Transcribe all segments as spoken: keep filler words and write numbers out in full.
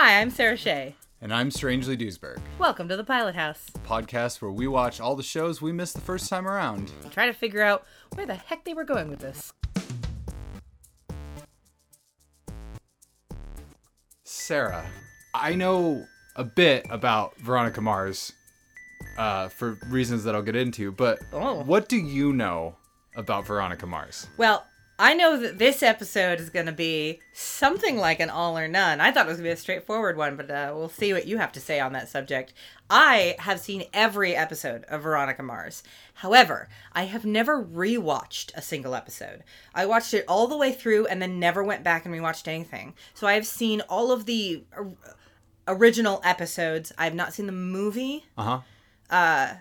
Hi, I'm Sarah Shea. And I'm Strangely Duesberg. Welcome to The Pilot House, a podcast where we watch all the shows we missed the first time around and try to figure out where the heck they were going with this. Sarah, I know a bit about Veronica Mars uh, for reasons that I'll get into, but oh. What do you know about Veronica Mars? Well, I know that this episode is going to be something like an all or none. I thought it was going to be a straightforward one, but uh, we'll see what you have to say on that subject. I have seen every episode of Veronica Mars. However, I have never rewatched a single episode. I watched it all the way through and then never went back and rewatched anything. So I have seen all of the original episodes. I have not seen the movie. Uh-huh. Uh,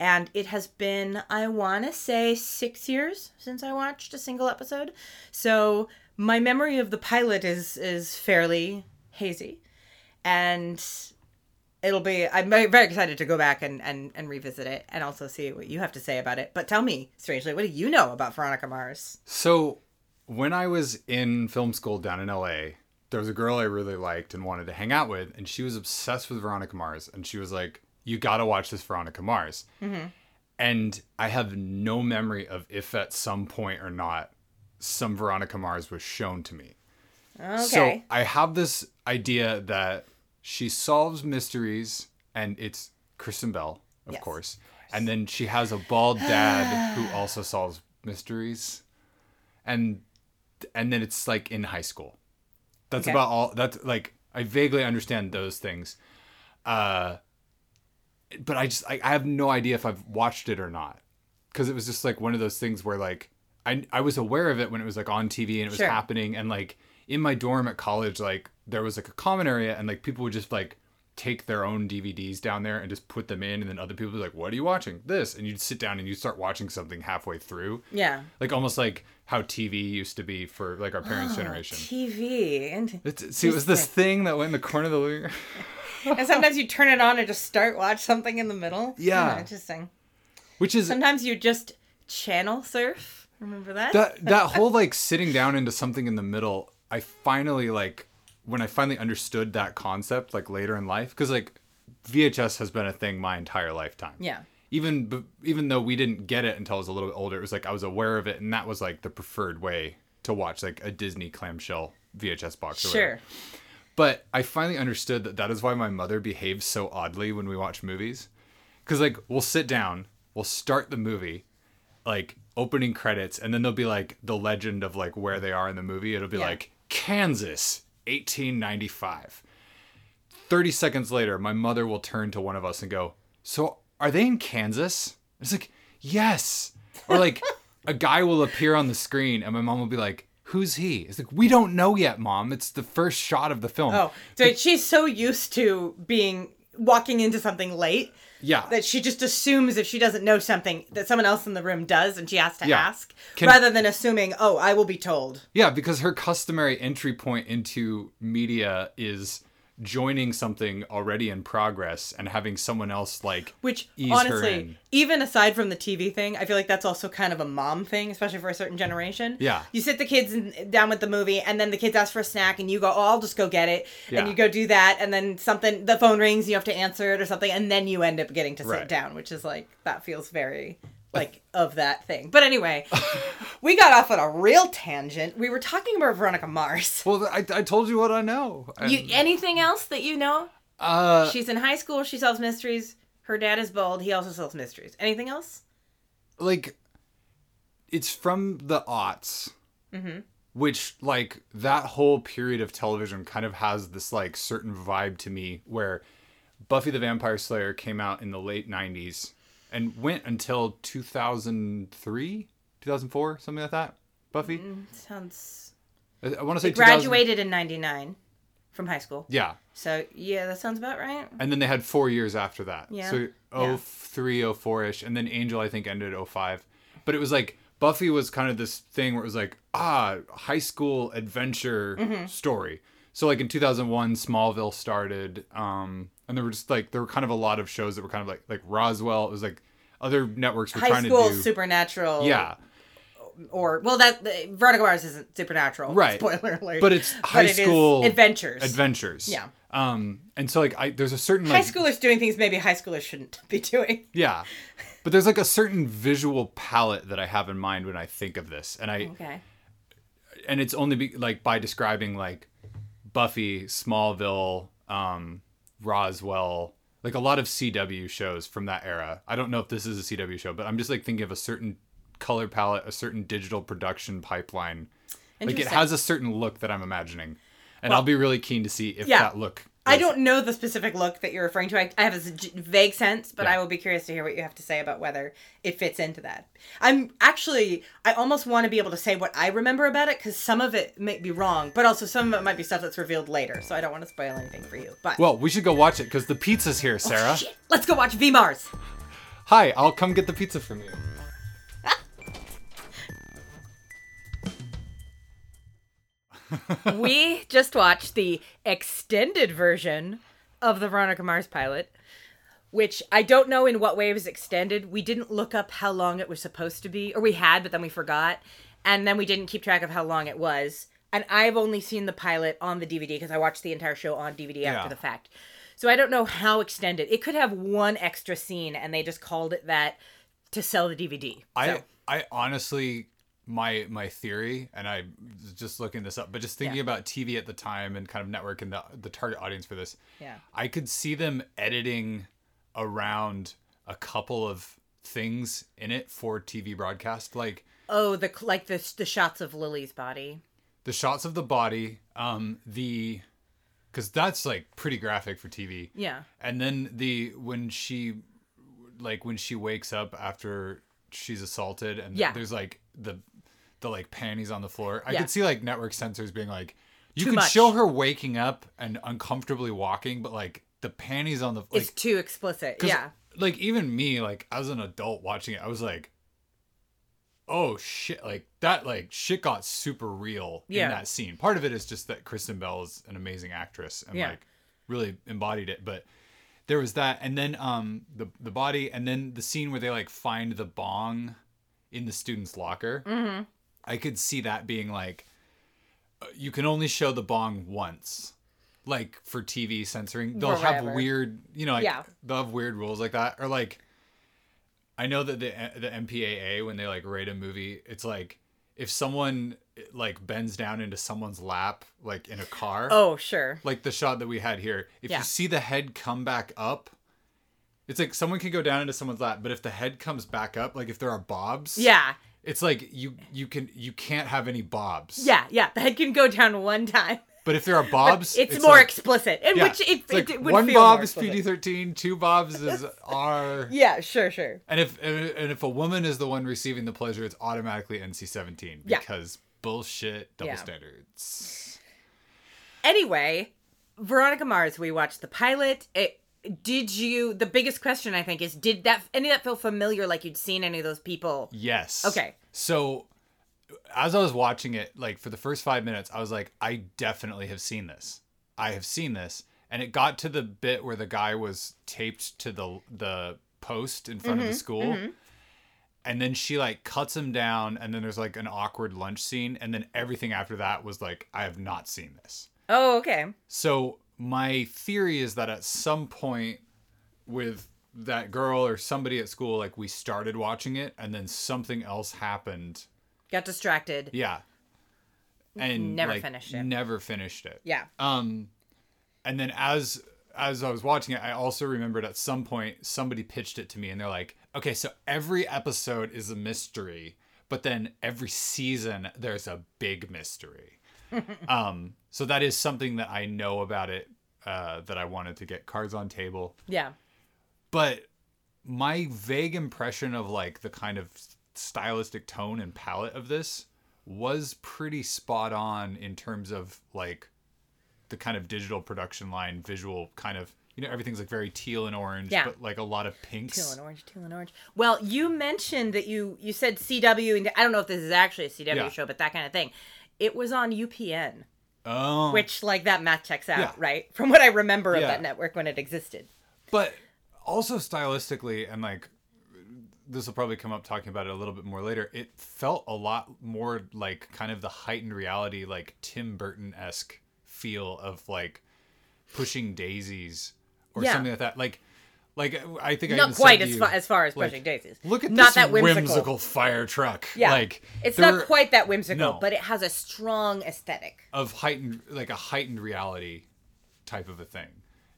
and it has been, I want to say, six years since I watched a single episode. So my memory of the pilot is is fairly hazy. And it'll be, I'm very excited to go back and, and, and revisit it and also see what you have to say about it. But tell me, Strangely, what do you know about Veronica Mars? So when I was in film school down in L A, there was a girl I really liked and wanted to hang out with. And she was obsessed with Veronica Mars. And she was like, you got to watch this Veronica Mars. Mm-hmm. And I have no memory of if at some point or not, some Veronica Mars was shown to me. Okay. So I have this idea that she solves mysteries, and it's Kristen Bell, of, yes, course. of course. And then she has a bald dad who also solves mysteries. And and then it's like in high school. That's okay. about all. That's like, I vaguely understand those things. Uh, but I just, I, I have no idea if I've watched it or not. Because it was just like one of those things where like, I, I was aware of it when it was like on T V and it was sure. happening. And like in my dorm at college, like, there was like a common area and like people would just like take their own D V Ds down there and just put them in. And then other people would be like, what are you watching? This. And you'd sit down and you'd start watching something halfway through. Yeah. Like almost like how T V used to be for like our parents' oh, generation. T V. And it's, see, it was this thing that went in the corner of the living room. And sometimes you turn it on and just start watch something in the middle. Yeah. Oh, interesting. Which is. Sometimes you just channel surf. Remember that? That, that whole like sitting down into something in the middle. I finally like. When I finally understood that concept, like later in life, because like V H S has been a thing my entire lifetime. Yeah. Even even though we didn't get it until I was a little bit older, it was like I was aware of it, and that was like the preferred way to watch like a Disney clamshell V H S box. Or sure. Whatever. But I finally understood that that is why my mother behaves so oddly when we watch movies, because like we'll sit down, we'll start the movie, like opening credits, and then there'll be like the legend of like where they are in the movie. It'll be yeah. like Kansas. eighteen ninety-five. thirty seconds later, my mother will turn to one of us and go, so are they in Kansas? It's like, yes. Or like a guy will appear on the screen and my mom will be like, who's he? It's like, we don't know yet, Mom. It's the first shot of the film. Oh, so but, she's so used to being walking into something late. Yeah. That she just assumes if she doesn't know something that someone else in the room does and she has to yeah. ask Can, rather than assuming, oh, I will be told. Yeah, because her customary entry point into media is joining something already in progress and having someone else like Which, ease honestly, her in. Even aside from the T V thing, I feel like that's also kind of a mom thing, especially for a certain generation. Yeah. You sit the kids in, down with the movie and then the kids ask for a snack and you go, oh, I'll just go get it. Yeah. And you go do that and then something, the phone rings, you have to answer it or something and then you end up getting to sit right. down, which is like, that feels very... like, of that thing. But anyway, we got off on a real tangent. We were talking about Veronica Mars. Well, I, I told you what I know. I, you Anything else that you know? Uh, She's in high school. She solves mysteries. Her dad is bald. He also solves mysteries. Anything else? Like, it's from the aughts, mm-hmm. which, like, that whole period of television kind of has this, like, certain vibe to me where Buffy the Vampire Slayer came out in the late nineties. And went until two thousand three, two thousand four, something like that. Buffy? Mm, sounds... I, I want to say graduated in ninety-nine from high school. Yeah. So, yeah, that sounds about right. And then they had four years after that. Yeah. So, oh three, oh four-ish. And then Angel, I think, ended oh five. But it was like, Buffy was kind of this thing where it was like, ah, high school adventure mm-hmm. story. So, like, in two thousand one, Smallville started... Um, And there were just like, there were kind of a lot of shows that were kind of like, like Roswell. It was like other networks were High trying to do. High School Supernatural. Yeah. Or, well, that, Veronica Mars isn't supernatural. Right. Spoiler alert. But it's high but school. It is adventures. Adventures. Yeah. Um, and so like, I, there's a certain like, high schoolers doing things maybe high schoolers shouldn't be doing. Yeah. But there's like a certain visual palette that I have in mind when I think of this. And I, okay. and it's only be, like by describing like Buffy, Smallville, um, Roswell, like a lot of C W shows from that era. I don't know if this is a C W show, but I'm just like thinking of a certain color palette, a certain digital production pipeline. Like it has a certain look that I'm imagining. And well, I'll be really keen to see if yeah. that look... I don't know the specific look that you're referring to. I, I have a vague sense, but yeah. I will be curious to hear what you have to say about whether it fits into that. I'm actually... I almost want to be able to say what I remember about it, because some of it might be wrong, but also some of it might be stuff that's revealed later, so I don't want to spoil anything for you. But well, we should go watch it, because the pizza's here, Sarah. Oh, shit. Let's go watch V-Mars. Hi, I'll come get the pizza from you. We just watched the extended version of the Veronica Mars pilot, which I don't know in what way it was extended. We didn't look up how long it was supposed to be, or we had, but then we forgot. And then we didn't keep track of how long it was. And I've only seen the pilot on the D V D because I watched the entire show on D V D yeah. after the fact. So I don't know how extended. It could have one extra scene and they just called it that to sell the D V D. I, so. I honestly... My my theory, and I was just looking this up, but just thinking yeah. about T V at the time and kind of network and the, the target audience for this, yeah, I could see them editing around a couple of things in it for T V broadcast, like oh, the like the the shots of Lily's body, the shots of the body, um, the because that's like pretty graphic for T V, yeah, and then the when she like when she wakes up after she's assaulted and yeah. there's like the. the like panties on the floor. I yeah. could see like network censors being like, you too can much. Show her waking up and uncomfortably walking, but like the panties on the floor. Like, it's too explicit. Yeah. Like even me, like as an adult watching it, I was like, oh shit. Like that, like shit got super real yeah. in that scene. Part of it is just that Kristen Bell is an amazing actress and yeah. like really embodied it. But there was that. And then um the, the body, and then the scene where they like find the bong in the student's locker. Mm-hmm. I could see that being like, you can only show the bong once, like for T V censoring. They'll Wherever. have weird, you know, like yeah. they'll have weird rules like that. Or like, I know that the the M P A A, when they like rate a movie, it's like if someone like bends down into someone's lap, like in a car. Oh, sure. Like the shot that we had here. If yeah. you see the head come back up, it's like someone can go down into someone's lap, but if the head comes back up, like if there are bobs. Yeah. It's like you you can you can't have any bobs. Yeah, yeah. The head can go down one time. But if there are bobs, it's, it's more like, explicit. In yeah, which it, like it would one feel bob more is P G thirteen, two bobs is R. Yeah, sure, sure. And if and if a woman is the one receiving the pleasure, it's automatically N C seventeen because yeah. bullshit double yeah. standards. Anyway, Veronica Mars. We watched the pilot. It, Did you, the biggest question I think is, did that, any of that feel familiar, like you'd seen any of those people? Yes. Okay. So, as I was watching it, like, for the first five minutes, I was like, I definitely have seen this. I have seen this. And it got to the bit where the guy was taped to the the post in front mm-hmm, of the school. Mm-hmm. And then she, like, cuts him down, and then there's, like, an awkward lunch scene. And then everything after that was like, I have not seen this. Oh, okay. So... my theory is that at some point with that girl or somebody at school, like we started watching it and then something else happened. Got distracted. Yeah. And never like, finished it. Never finished it. Yeah. Um, and then as, as I was watching it, I also remembered at some point somebody pitched it to me and they're like, okay, so every episode is a mystery, but then every season there's a big mystery. um, so that is something that I know about it, uh, that I wanted to get cards on table. Yeah. But my vague impression of like the kind of stylistic tone and palette of this was pretty spot on in terms of like the kind of digital production line, visual kind of, you know, everything's like very teal and orange, yeah. but like a lot of pinks. Teal and orange, teal and orange. Well, you mentioned that you, you said C W, and I don't know if this is actually a C W yeah. show, but that kind of thing. It was on U P N, oh. which like that math checks out, yeah. right? From what I remember of yeah. that network when it existed. But also stylistically, and like this will probably come up talking about it a little bit more later, it felt a lot more like kind of the heightened reality, like Tim Burton-esque feel of like Pushing Daisies or yeah. something like that. Like, like I think I not quite as, you, fa- as far as like, Pushing Daisies. Look at not this that whimsical. whimsical fire truck. Yeah, like it's not quite that whimsical, no. but it has a strong aesthetic of heightened, like a heightened reality type of a thing.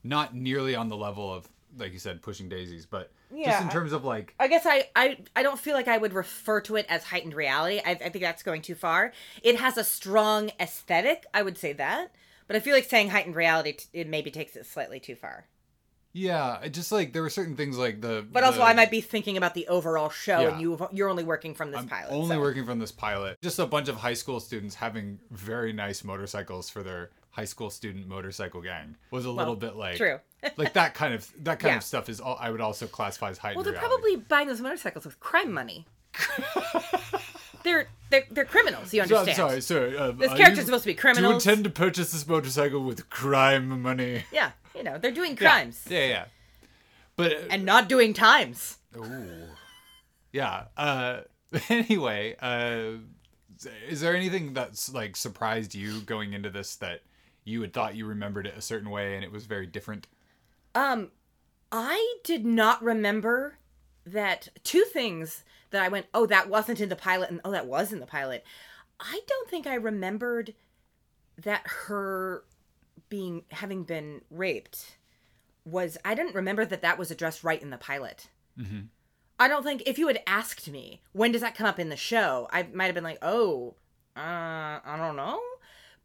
Not nearly on the level of, like you said, Pushing Daisies, but yeah, just in terms of like... I guess I, I, I don't feel like I would refer to it as heightened reality. I, I think that's going too far. It has a strong aesthetic, I would say that. But I feel like saying heightened reality, t- it maybe takes it slightly too far. Yeah, just like there were certain things like the... But the, also I might be thinking about the overall show yeah. and you've, you're only working from this I'm pilot. only so. working from this pilot. Just a bunch of high school students having very nice motorcycles for their... high school student motorcycle gang was a well, little bit like true. like that kind of that kind yeah. of stuff is all I would also classify as heightened. Well, they're reality. probably buying those motorcycles with crime money. they're, they're they're criminals. You understand? So, I'm sorry, sorry. Um, this character's you, supposed to be criminals. Do you intend to purchase this motorcycle with crime money? Yeah, you know they're doing crimes. Yeah, yeah, yeah. But uh, and not doing times. Ooh. Yeah. Uh, anyway, uh, is there anything that's like surprised you going into this that you had thought you remembered it a certain way and it was very different? Um, I did not remember that two things that I went, oh, that wasn't in the pilot and oh, that was in the pilot. I don't think I remembered that her being, having been raped was, I didn't remember that that was addressed right in the pilot. Mm-hmm. I don't think, if you had asked me, when does that come up in the show? I might have been like, oh, uh, I don't know.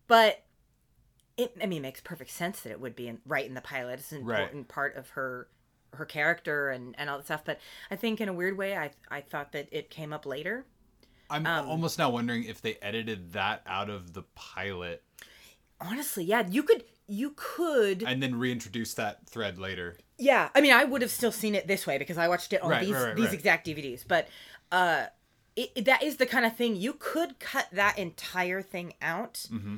But... It, I mean, it makes perfect sense that it would be in, right in the pilot. It's an right. important part of her her character and, and all that stuff. But I think in a weird way, I I thought that it came up later. I'm um, almost now wondering if they edited that out of the pilot. Honestly, yeah. You could... You could... And then reintroduce that thread later. Yeah. I mean, I would have still seen it this way because I watched it on right, these right, right, these right. exact D V Ds. But uh, it, it, that is the kind of thing... You could cut that entire thing out. Mm-hmm.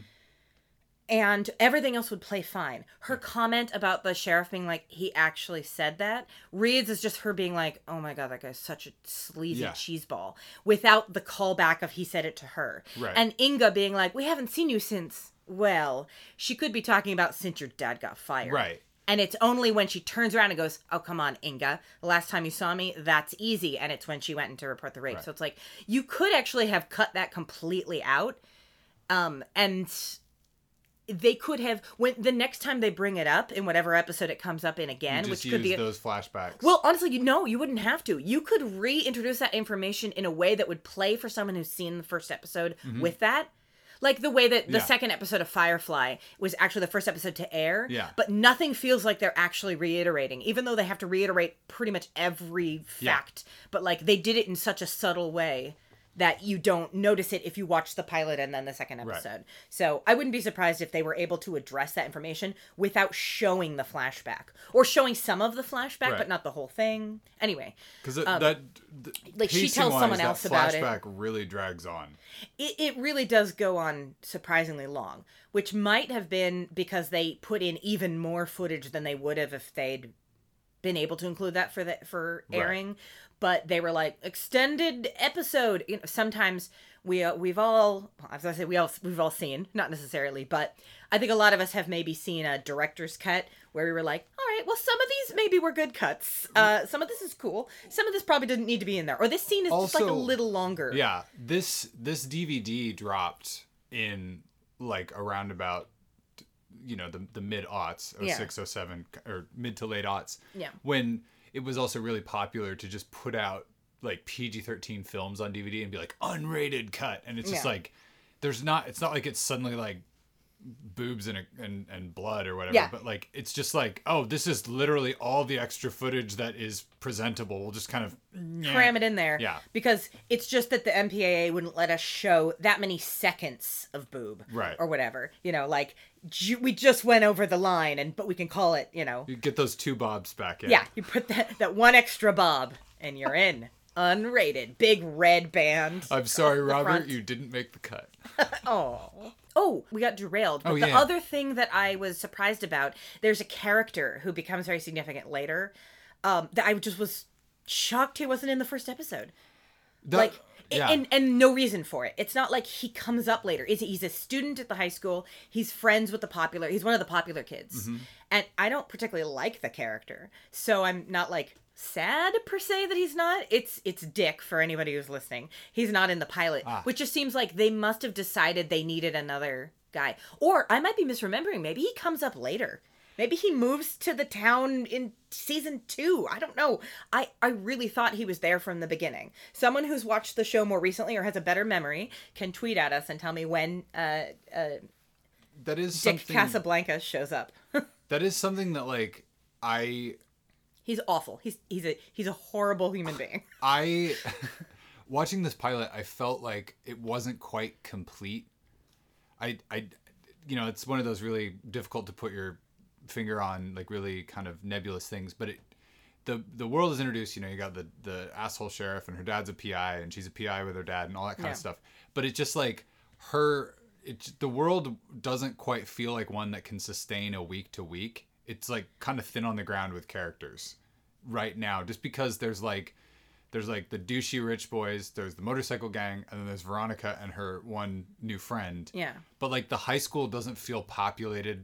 And everything else would play fine. Her comment about the sheriff being like, he actually said that, reads as just her being like, oh my God, that guy's such a sleazy yeah. cheeseball. Without the callback of he said it to her. Right. And Inga being like, we haven't seen you since, well, she could be talking about since your dad got fired. Right. And it's only when she turns around and goes, oh, come on, Inga, the last time you saw me, that's easy. And it's when she went in to report the rape. Right. So it's like, you could actually have cut that completely out. Um, and... They could have, when the next time they bring it up in whatever episode it comes up in again, you just which could use be those flashbacks. Well, honestly, you know, you wouldn't have to. You could reintroduce that information in a way that would play for someone who's seen the first episode mm-hmm. with that. Like the way that the yeah. second episode of Firefly was actually the first episode to air. Yeah. But nothing feels like they're actually reiterating, even though they have to reiterate pretty much every fact. Yeah. But like they did it in such a subtle way that you don't notice it if you watch the pilot and then the second episode. Right. So I wouldn't be surprised if they were able to address that information without showing the flashback. Or showing some of the flashback, right. but not the whole thing. Anyway. Because um, that... The, like, she tells someone else about it. That flashback really drags on. It, it really does go on surprisingly long. Which might have been because they put in even more footage than they would have if they'd been able to include that for the, for airing. Right. But they were like, extended episode. You know, sometimes we, uh, we've all, as I say, we all, we've all seen, not necessarily, but I think a lot of us have maybe seen a director's cut where we were like, all right, well, some of these maybe were good cuts. Uh, some of this is cool. Some of this probably didn't need to be in there. Or this scene is also, just like a little longer. Yeah, this this D V D dropped in like around about, you know, the, the mid-aughts, yeah. oh six, oh seven, or mid to late aughts. Yeah. When... It was also really popular to just put out like P G thirteen films on D V D and be like unrated cut, and it's just yeah. like there's not. It's not like it's suddenly like boobs and and and blood or whatever, yeah. but like it's just like oh, this is literally all the extra footage that is presentable. We'll just kind of cram yeah. it in there, yeah, because it's just that the M P A A wouldn't let us show that many seconds of boob, right, or whatever. You know, like. We just went over the line, and but we can call it, you know. You get those two bobs back in. Yeah, you put that, that one extra bob, and you're in. Unrated. Big red band. I'm sorry, Robert, front. You didn't make the cut. Oh. Oh, we got derailed. But oh, yeah. The other thing that I was surprised about, there's a character who becomes very significant later um, that I just was shocked he wasn't in the first episode. The, like, Yeah. And and no reason for it. It's not like he comes up later. It's, he's a student at the high school. He's friends with the popular. He's one of the popular kids. Mm-hmm. And I don't particularly like the character. So I'm not like sad per se that he's not. It's it's Dick for anybody who's listening. He's not in the pilot, ah. which just seems like they must have decided they needed another guy. Or I might be misremembering. Maybe he comes up later. Maybe he moves to the town in season two. I don't know. I, I really thought he was there from the beginning. Someone who's watched the show more recently or has a better memory can tweet at us and tell me when uh, uh, that is Dick Casablanca shows up. That is something that, like, I... He's awful. He's he's a he's a horrible human being. I, watching this pilot, I felt like it wasn't quite complete. I, I, you know, it's one of those really difficult to put your finger on, like, really kind of nebulous things, but it the the world is introduced. You know, you got the the asshole sheriff and her dad's a P I and she's a P I with her dad and all that kind yeah. of stuff, but it just, like, her it the world doesn't quite feel like one that can sustain a week to week. It's like kind of thin on the ground with characters right now, just because there's like there's like the douchey rich boys, there's the motorcycle gang, and then there's Veronica and her one new friend. Yeah, but like the high school doesn't feel populated.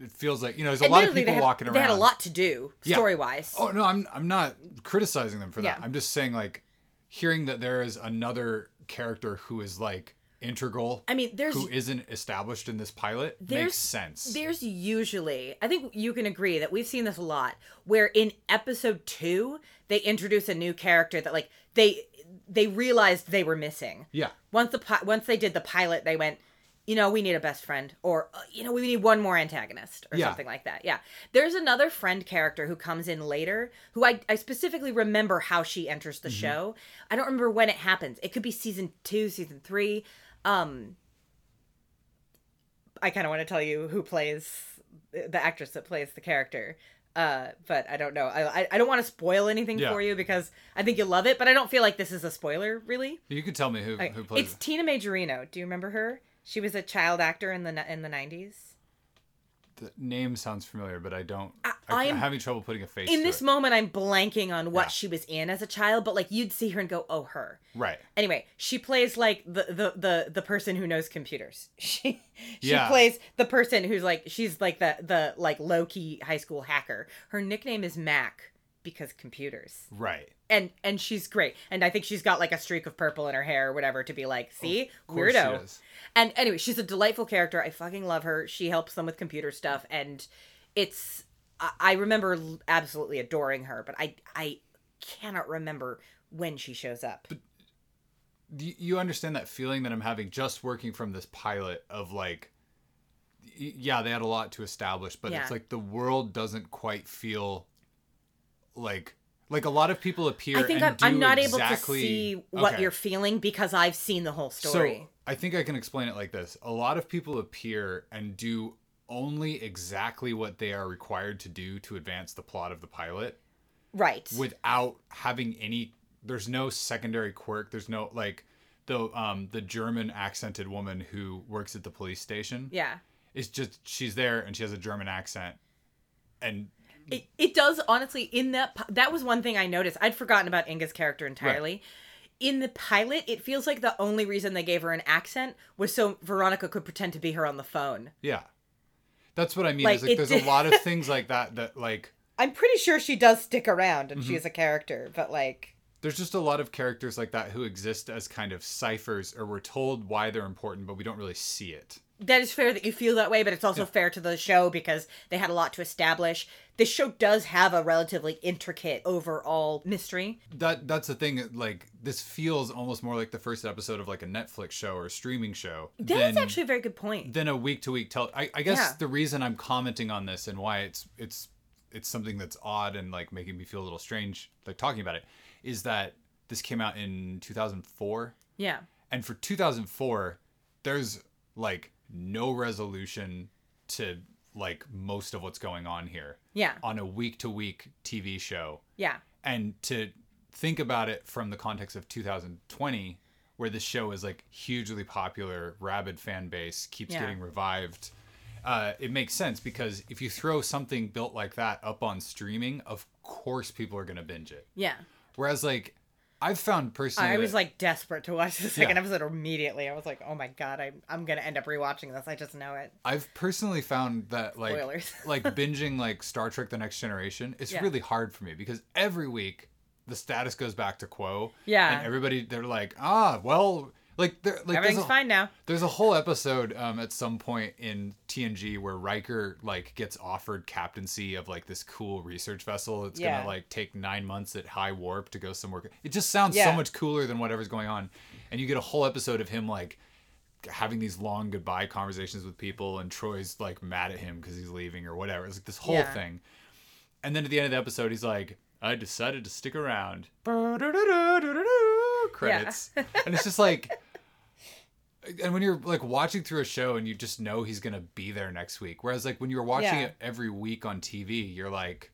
It feels like, you know, there's a and lot of people have, walking around. They had a lot to do, story-wise. Yeah. Oh, no, I'm I'm not criticizing them for that. Yeah. I'm just saying, like, hearing that there is another character who is, like, integral, I mean, there's, who isn't established in this pilot, makes sense. There's usually, I think you can agree that we've seen this a lot, where in episode two, they introduce a new character that, like, they they realized they were missing. Yeah. Once the Once they did the pilot, they went... You know, we need a best friend, or, you know, we need one more antagonist or yeah. something like that. Yeah. There's another friend character who comes in later who I, I specifically remember how she enters the mm-hmm. show. I don't remember when it happens. It could be season two, season three. Um, I kind of want to tell you who plays the actress that plays the character. Uh, but I don't know. I I don't want to spoil anything yeah. for you because I think you'll love it, but I don't feel like this is a spoiler, really. You could tell me who, okay. who plays It's it. Tina Majorino. Do you remember her? She was a child actor in the in the nineties. The name sounds familiar, but I don't. I, I'm, I'm having trouble putting a face. In to this it. moment, I'm blanking on what yeah. she was in as a child, but like you'd see her and go, "Oh, her." Right. Anyway, she plays like the the the, the person who knows computers. She she yeah. plays the person who's like she's like the the like low key high school hacker. Her nickname is Mac because computers. Right. And and she's great. And I think she's got like a streak of purple in her hair or whatever to be like, see, oh, weirdo. She is. And anyway, she's a delightful character. I fucking love her. She helps them with computer stuff. And it's, I, I remember absolutely adoring her, but I, I cannot remember when she shows up. But do you understand that feeling that I'm having just working from this pilot of like, yeah, they had a lot to establish, but yeah. it's like the world doesn't quite feel like... Like a lot of people appear. I think and I'm, do I'm not exactly... able to see what okay. you're feeling because I've seen the whole story. So I think I can explain it like this: a lot of people appear and do only exactly what they are required to do to advance the plot of the pilot, right? Without having any, there's no secondary quirk. There's no like the um the German accented woman who works at the police station. Yeah, it's just she's there and she has a German accent, and. It it does, honestly, in that... That was one thing I noticed. I'd forgotten about Inga's character entirely. Right. In the pilot, it feels like the only reason they gave her an accent was so Veronica could pretend to be her on the phone. Yeah. That's what I mean. Like, like there's did. a lot of things like that that, like... I'm pretty sure she does stick around and mm-hmm. she is a character, but, like... There's just a lot of characters like that who exist as kind of ciphers, or we're told why they're important, but we don't really see it. That is fair that you feel that way, but it's also yeah. fair to the show because they had a lot to establish. This show does have a relatively intricate overall mystery. That That's the thing. Like, this feels almost more like the first episode of like a Netflix show or a streaming show. That's actually a very good point. Than a week-to-week tell... I, I guess yeah. the reason I'm commenting on this and why it's it's it's something that's odd and like making me feel a little strange like talking about it is that this came out in two thousand four. Yeah. And for two thousand four, there's like... no resolution to like most of what's going on here. Yeah. On a week to week T V show. Yeah. And to think about it from the context of two thousand twenty, where this show is like hugely popular, rabid fan base, keeps yeah. getting revived. Uh, it makes sense because if you throw something built like that up on streaming, of course people are going to binge it. Yeah. Whereas like I've found personally... I was, like, desperate to watch the second yeah. episode immediately. I was like, oh, my God, I, I'm going to end up rewatching this. I just know it. I've personally found that, like, spoilers. like binging, like, Star Trek: The Next Generation, it's yeah. really hard for me because every week the status goes back to quo. Yeah. And everybody, they're like, ah, well... Like, there, like everything's a, fine now. There's a whole episode um, at some point in T N G where Riker like gets offered captaincy of like this cool research vessel that's yeah. gonna like take nine months at high warp to go somewhere. It just sounds yeah. so much cooler than whatever's going on, and you get a whole episode of him like having these long goodbye conversations with people, and Troy's like mad at him because he's leaving or whatever. It's like this whole yeah. thing, and then at the end of the episode, he's like, "I decided to stick around." Credits, yeah. and it's just like. And when you're like watching through a show and you just know he's going to be there next week. Whereas like when you're watching yeah. it every week on T V, you're like,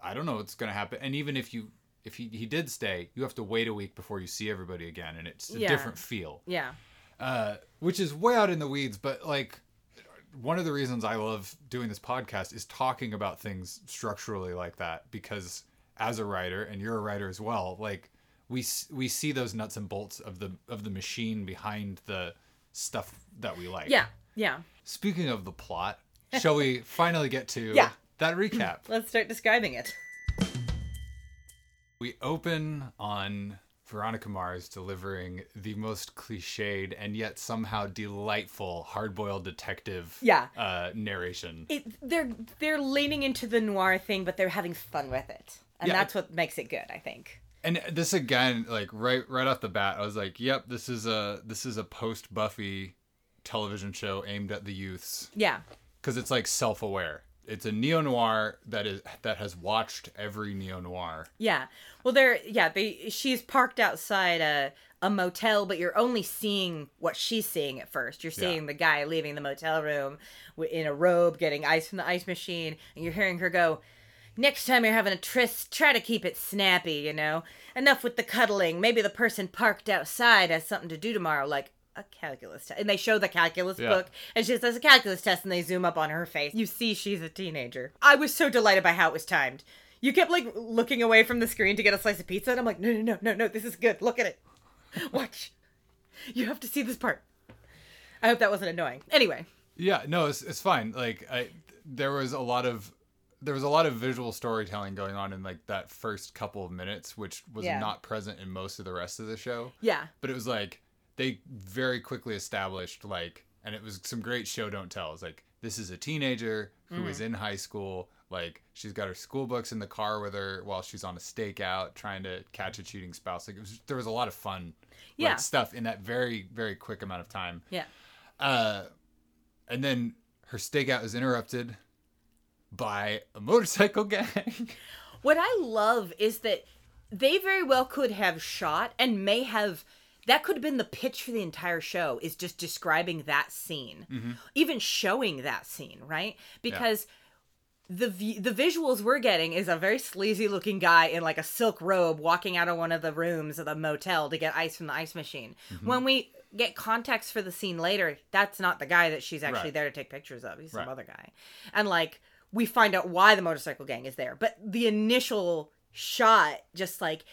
I don't know what's going to happen. And even if you, if he, he did stay, you have to wait a week before you see everybody again. And it's a yeah. different feel. Yeah. Uh, which is way out in the weeds. But like one of the reasons I love doing this podcast is talking about things structurally like that, because as a writer, and you're a writer as well, like, We we see those nuts and bolts of the of the machine behind the stuff that we like. Yeah, yeah. Speaking of the plot, shall we finally get to yeah. that recap? Let's start describing it. We open on Veronica Mars delivering the most cliched and yet somehow delightful hard-boiled detective yeah. uh, narration. It, they're they're leaning into the noir thing, but they're having fun with it, and yeah, that's it, what makes it good, I think. And this again, like right, right off the bat, I was like, "Yep, this is a this is a post Buffy television show aimed at the youths." Yeah, because it's like self-aware. It's a neo-noir that is that has watched every neo-noir. Yeah, well, they're yeah, they she's parked outside a a motel, but you're only seeing what she's seeing at first. You're seeing yeah. the guy leaving the motel room in a robe, getting ice from the ice machine, and you're hearing her go, "Next time you're having a tryst, try to keep it snappy, you know? Enough with the cuddling. Maybe the person parked outside has something to do tomorrow, like a calculus test." And they show the calculus yeah. book, and she says, "A calculus test," and they zoom up on her face. You see she's a teenager. I was so delighted by how it was timed. You kept, like, looking away from the screen to get a slice of pizza, and I'm like, no, no, no, no, no, this is good. Look at it. Watch. You have to see this part. I hope that wasn't annoying. Anyway. Yeah, no, it's, it's fine. Like, I, there was a lot of... There was a lot of visual storytelling going on in like that first couple of minutes, which was yeah. not present in most of the rest of the show. Yeah. But it was like they very quickly established like, and it was some great show don't tell. It's like, this is a teenager who mm. is in high school. Like, she's got her school books in the car with her while she's on a stakeout trying to catch a cheating spouse. Like, it was, there was a lot of fun yeah. like, stuff in that very, very quick amount of time. Yeah. Uh, and then her stakeout is interrupted by a motorcycle gang. What I love is that they very well could have shot and may have... That could have been the pitch for the entire show, is just describing that scene. Mm-hmm. Even showing that scene, right? Because... Yeah. The the visuals we're getting is a very sleazy looking guy in like a silk robe walking out of one of the rooms of the motel to get ice from the ice machine. Mm-hmm. When we get context for the scene later, that's not the guy that she's actually right. there to take pictures of. He's right. some other guy. And like... We find out why the motorcycle gang is there. But the initial shot just, like,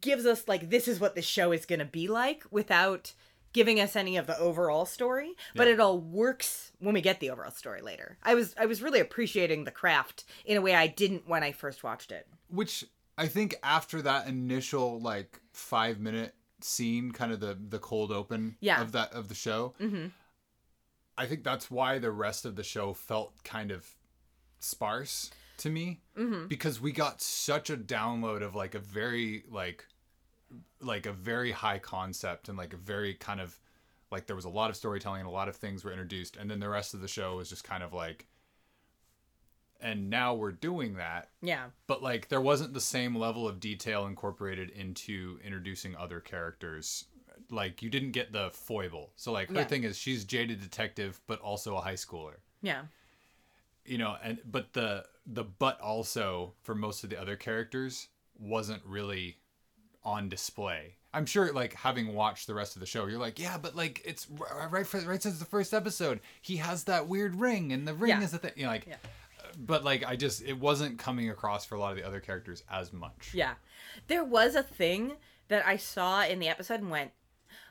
gives us, like, this is what the show is going to be like without giving us any of the overall story. Yeah. But it all works when we get the overall story later. I was I was really appreciating the craft in a way I didn't when I first watched it. Which I think after that initial, like, five-minute scene, kind of the, the cold open yeah. of that of the show, mm-hmm. I think that's why the rest of the show felt kind of... sparse to me mm-hmm. because we got such a download of like a very like like a very high concept and like a very kind of like there was a lot of storytelling and a lot of things were introduced, and then the rest of the show was just kind of like, and now we're doing that yeah but like there wasn't the same level of detail incorporated into introducing other characters. Like, you didn't get the foible, so like her yeah. thing is she's jaded detective but also a high schooler. yeah You know, and but the the but also for most of the other characters wasn't really on display. I'm sure, like, having watched the rest of the show, you're like, yeah, but like it's right right, right since the first episode, he has that weird ring, and the ring yeah. is the thing. You know, like, yeah. but like I just, it wasn't coming across for a lot of the other characters as much. Yeah. There was a thing that I saw in the episode and went,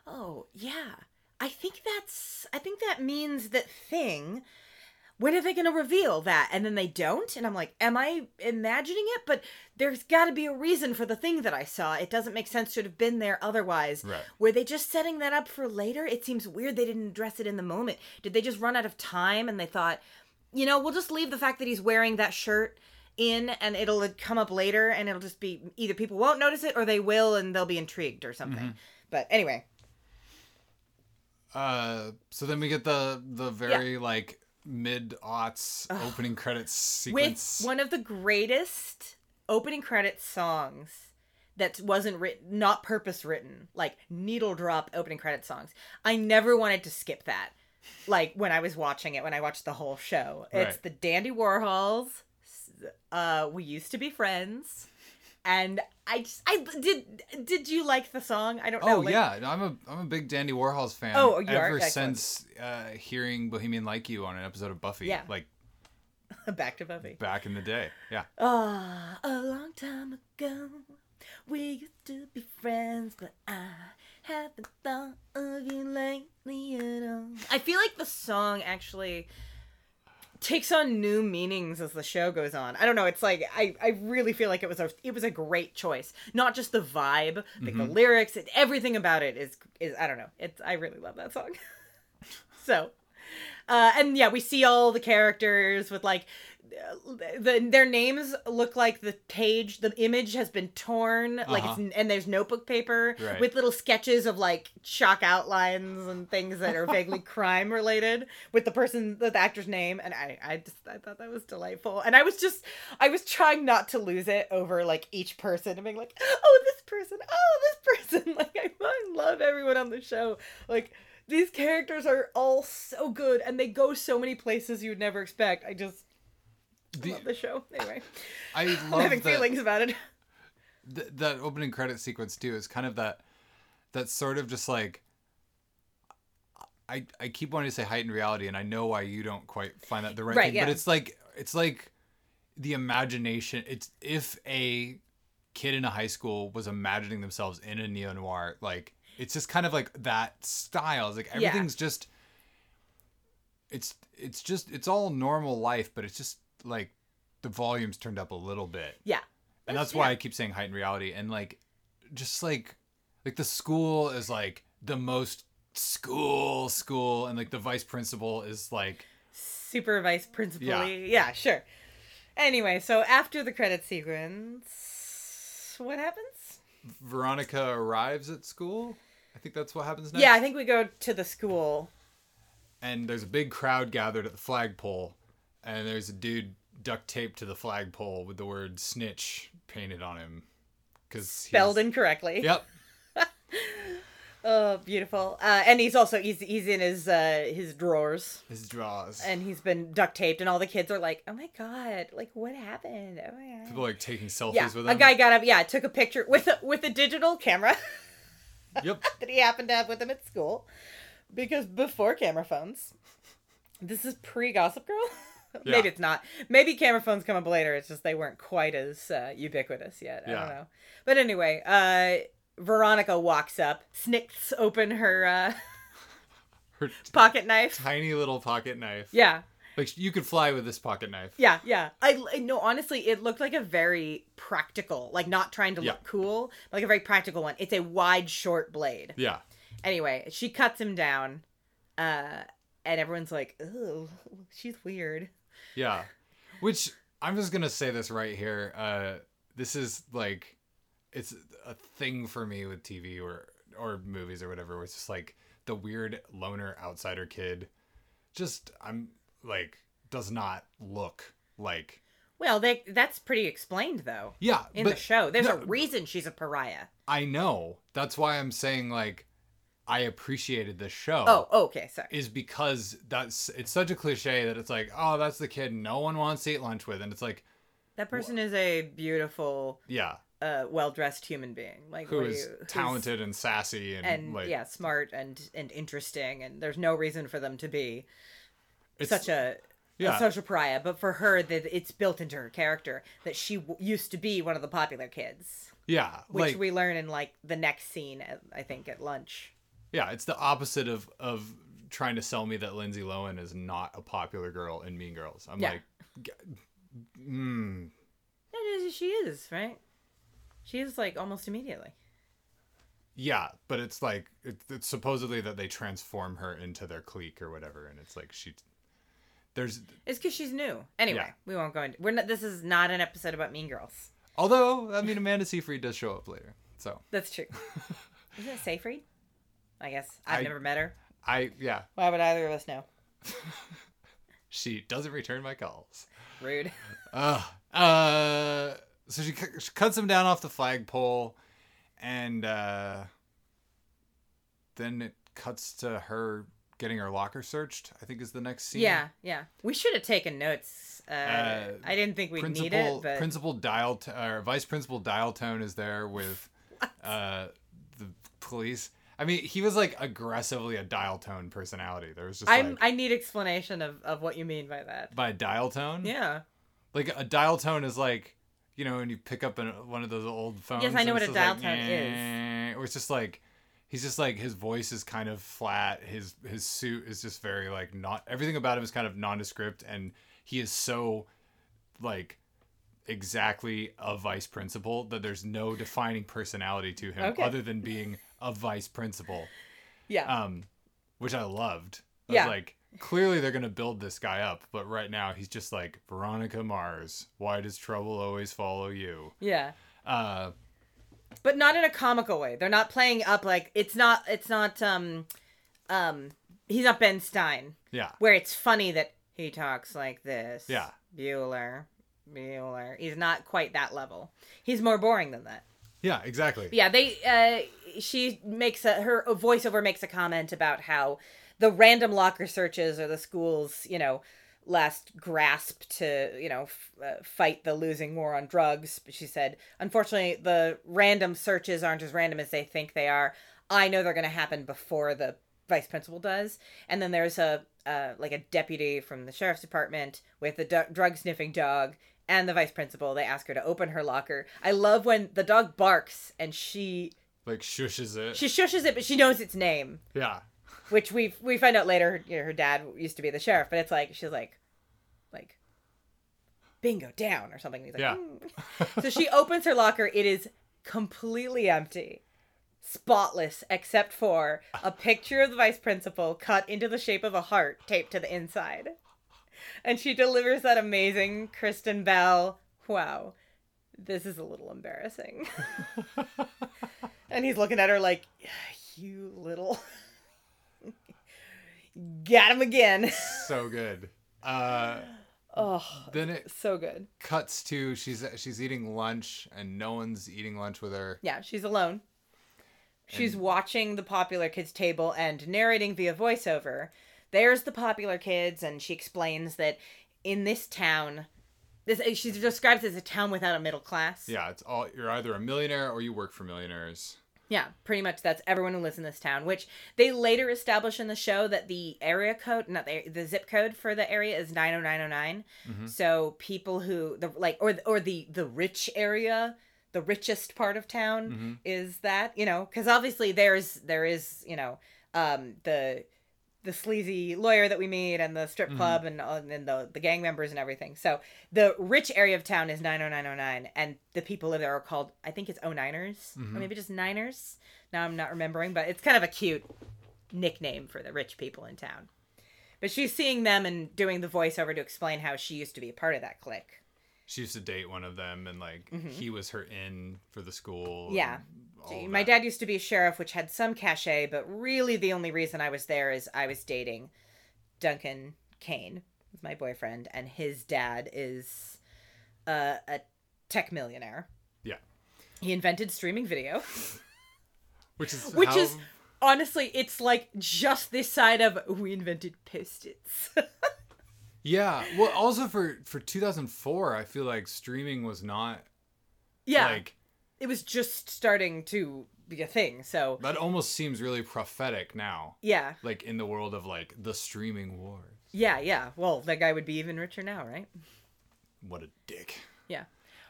oh yeah, I think that's, I think that means that thing. When are they going to reveal that? And then they don't. And I'm like, am I imagining it? But there's got to be a reason for the thing that I saw. It doesn't make sense to have been there otherwise. Right. Were they just setting that up for later? It seems weird they didn't address it in the moment. Did they just run out of time and they thought, you know, we'll just leave the fact that he's wearing that shirt in and it'll come up later and it'll just be either people won't notice it or they will and they'll be intrigued or something. Mm-hmm. But anyway. Uh, so then we get the, the very yeah. like... mid-aughts oh. opening credits sequence. With one of the greatest opening credits songs that wasn't written, not purpose written, like needle drop opening credit songs. I never wanted to skip that. Like when I was watching it, when I watched the whole show. Right. It's the Dandy Warhols, uh, We Used to Be Friends. And I just, I did, did you like the song? I don't know. Oh, like, yeah. I'm a, I'm a big Dandy Warhols fan. Oh, you ever are? since uh, hearing Bohemian Like You on an episode of Buffy. Yeah. Like. Back to Buffy. Back in the day. Yeah. Oh, a long time ago, we used to be friends, but I haven't thought of you lately at all. I feel like the song actually takes on new meanings as the show goes on. I don't know. It's like, I, I really feel like it was a, it was a great choice. Not just the vibe, like mm-hmm. the lyrics, it, everything about it is, is, I don't know. It's, I really love that song. so, uh, and yeah, we see all the characters with like, the, their names look like the page, the image has been torn, uh-huh. like it's, and there's notebook paper right. with little sketches of like chalk outlines and things that are vaguely crime related with the person, the actor's name, and I, I just, I thought that was delightful, and I was just, I was trying not to lose it over like each person and being like, oh this person, oh this person, like I love everyone on the show, like. These characters are all so good, and they go so many places you would never expect. I just the, love the show. Anyway, I love I'm having that, feelings about it. Th- that opening credit sequence too is kind of that. That sort of just like. I I keep wanting to say heightened reality, and I know why you don't quite find that the right, right thing, yeah. but it's like it's like the imagination. It's if a kid in a high school was imagining themselves in a neo-noir like. It's just kind of like that style. It's like everything's yeah. just, it's, it's just, it's all normal life, but it's just like the volume's turned up a little bit. Yeah. And that's yeah. why I keep saying heightened reality. And like, just like, like the school is like the most school school. And like the vice principal is like. Super vice principal. Yeah. yeah, sure. Anyway. So after the credit sequence, what happens? Veronica arrives at school. I think that's what happens next. Yeah, I think we go to the school. And there's a big crowd gathered at the flagpole. And there's a dude duct taped to the flagpole with the word snitch painted on him. 'Cause Spelled he's... incorrectly. Yep. Oh, beautiful. Uh, and he's also, he's he's in his uh, his drawers. His drawers. And he's been duct taped, and all the kids are like, oh my God, like what happened? Oh my God. People are like taking selfies yeah, with him. A guy got up, yeah, took a picture with a, with a digital camera. Yep. That he happened to have with him at school. Because before camera phones, this is pre-Gossip Girl. Maybe yeah. it's not. Maybe camera phones come up later. It's just they weren't quite as uh, ubiquitous yet. Yeah. I don't know. But anyway, uh... Veronica walks up, snicks open her, uh, her t- pocket knife. Tiny little pocket knife. Yeah. Like, you could fly with this pocket knife. Yeah, yeah. I, no, honestly, it looked like a very practical, like, not trying to yeah. look cool, but like a very practical one. It's a wide, short blade. Yeah. Anyway, she cuts him down, uh, and everyone's like, oh, she's weird. Yeah. Which, I'm just gonna say this right here. Uh, this is, like... It's a thing for me with T V or or movies or whatever. Where it's just like the weird loner outsider kid. Just I'm like does not look like. Well, they that's pretty explained though. Yeah, in but, the show, there's no, a reason she's a pariah. I know. That's why I'm saying like I appreciated this show. Oh, okay, sorry. Is because that's it's such a cliche that it's like oh that's the kid no one wants to eat lunch with and it's like that person wh- is a beautiful yeah. a well-dressed human being like who is you, talented and sassy and, and like, yeah smart and and interesting and there's no reason for them to be such a yeah. a social pariah, but for her, that it's built into her character that she w- used to be one of the popular kids. Yeah, which like, we learn in like the next scene, at, I think, at lunch. Yeah, it's the opposite of of trying to sell me that Lindsay Lohan is not a popular girl in Mean Girls. I'm yeah. like, hmm. She is, right? She is like almost immediately. Yeah, but it's like it, it's supposedly that they transform her into their clique or whatever, and it's like she. There's. It's because she's new. Anyway, yeah. we won't go into. We're not. This is not an episode about Mean Girls. Although, I mean, Amanda Seyfried does show up later, so. That's true. Isn't it Seyfried? I guess I've I, never met her. I yeah. Why would either of us know? She doesn't return my calls. Rude. uh, uh, so she, cu- she cuts him down off the flagpole, and uh, then it cuts to her getting her locker searched, I think is the next scene. Yeah, yeah. We should have taken notes. Uh, uh, I didn't think we'd need it. But... Principal dial t- or Vice Principal Dialtone is there with uh, the police. I mean, he was like aggressively a dial tone personality. There was just I'm, like, I need explanation of, of what you mean by that. By dial tone? Yeah. Like a dial tone is like, you know, when you pick up an, one of those old phones. Yes, I know what a dial tone is. Or it's just like, he's just like, his voice is kind of flat. His his suit is just very like not, everything about him is kind of nondescript. And he is so like exactly a vice principal that there's no defining personality to him okay. other than being a vice principal, yeah, um, which I loved. I yeah, was like clearly they're gonna build this guy up, but right now he's just like Veronica Mars. Why does trouble always follow you? Yeah, uh, but not in a comical way. They're not playing up like it's not. It's not. Um, um, he's not Ben Stein. Yeah, where it's funny that he talks like this. Yeah, Bueller, Bueller. He's not quite that level. He's more boring than that. Yeah, exactly. Yeah, they. Uh, she makes a her a voiceover makes a comment about how the random locker searches are the school's, you know, last grasp to, you know, f- uh, fight the losing war on drugs. But she said, unfortunately, the random searches aren't as random as they think they are. I know they're going to happen before the vice principal does. And then there's a uh, like a deputy from the sheriff's department with a d- drug sniffing dog. And the vice principal, they ask her to open her locker. I love when the dog barks and she... Like, shushes it. She shushes it, but she knows its name. Yeah. Which we we find out later, you know, her dad used to be the sheriff, but it's like, she's like, like, bingo, down, or something. And he's like, yeah. Mm. So she opens her locker. It is completely empty. Spotless, except for a picture of the vice principal cut into the shape of a heart taped to the inside. And she delivers that amazing Kristen Bell. Wow, this is a little embarrassing. And he's looking at her like, you little. Got him again. So good. Uh, oh, then it so good. Cuts to she's she's eating lunch and no one's eating lunch with her. Yeah, she's alone. She's and... watching the popular kids table and narrating via voiceover. There's the popular kids, and she explains that in this town, this she describes it as a town without a middle class. Yeah, it's all you're either a millionaire or you work for millionaires. Yeah, pretty much that's everyone who lives in this town, which they later establish in the show that the area code, not the, the zip code for the area is nine oh nine oh nine. Mm-hmm. So people who the like or or the the rich area, the richest part of town mm-hmm. is that, you know, cuz obviously there's there is, you know, um the the sleazy lawyer that we meet and the strip club mm-hmm. and and the, the gang members and everything. So the rich area of town is nine oh nine oh nine and the people live there are called, I think it's oh niners mm-hmm. or maybe just niners. Now I'm not remembering, but it's kind of a cute nickname for the rich people in town. But she's seeing them and doing the voiceover to explain how she used to be a part of that clique. She used to date one of them and like mm-hmm. he was her in for the school. Yeah. My dad used to be a sheriff, which had some cachet, but really the only reason I was there is I was dating Duncan Kane, my boyfriend, and his dad is uh, a tech millionaire. Yeah. He invented streaming video. Which is Which how... is, honestly, it's like just this side of, we invented Post-its. Yeah. Well, also for, for two thousand four, I feel like streaming was not... Yeah. Like... It was just starting to be a thing, so... That almost seems really prophetic now. Yeah. Like, in the world of, like, the streaming wars. Yeah, yeah. Well, that guy would be even richer now, right? What a dick. Yeah.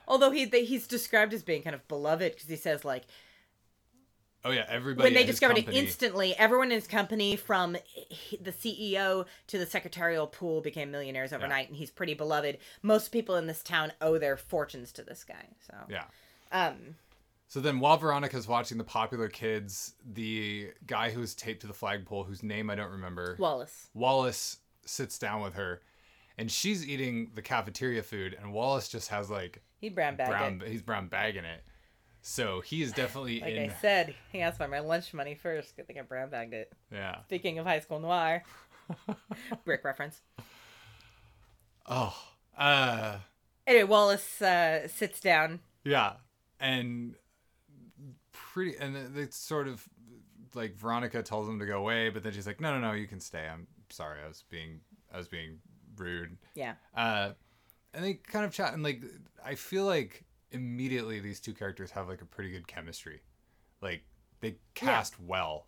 Although he they, he's described as being kind of beloved because he says, like... Oh, yeah, everybody When they discovered company... it instantly, everyone in his company, from the C E O to the secretarial pool, became millionaires overnight, yeah. and he's pretty beloved. Most people in this town owe their fortunes to this guy, so... Yeah. Um... So then while Veronica's watching the popular kids, the guy who was taped to the flagpole, whose name I don't remember... Wallace. Wallace sits down with her, and she's eating the cafeteria food, and Wallace just has, like... He brown bagged brown, it. He's brown bagging it. So he is definitely like in... Like I said, he asked for my lunch money first. Good thing I brown bagged it. Yeah. Speaking of high school noir. Brick reference. Oh. Uh... Anyway, Wallace uh, sits down. Yeah. And... Pretty, and they sort of like Veronica tells him to go away, but then she's like, "No, no, no, you can stay. I'm sorry, I was being, I was being rude." Yeah. Uh, and they kind of chat, and like I feel like immediately these two characters have like a pretty good chemistry, like they cast yeah. well.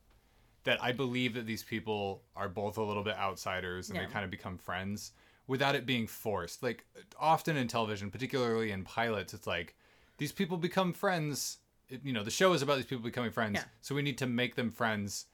That I believe that these people are both a little bit outsiders, and yeah. they kind of become friends without it being forced. Like often in television, particularly in pilots, it's like these people become friends. You know, the show is about these people becoming friends, yeah. so we need to make them friends.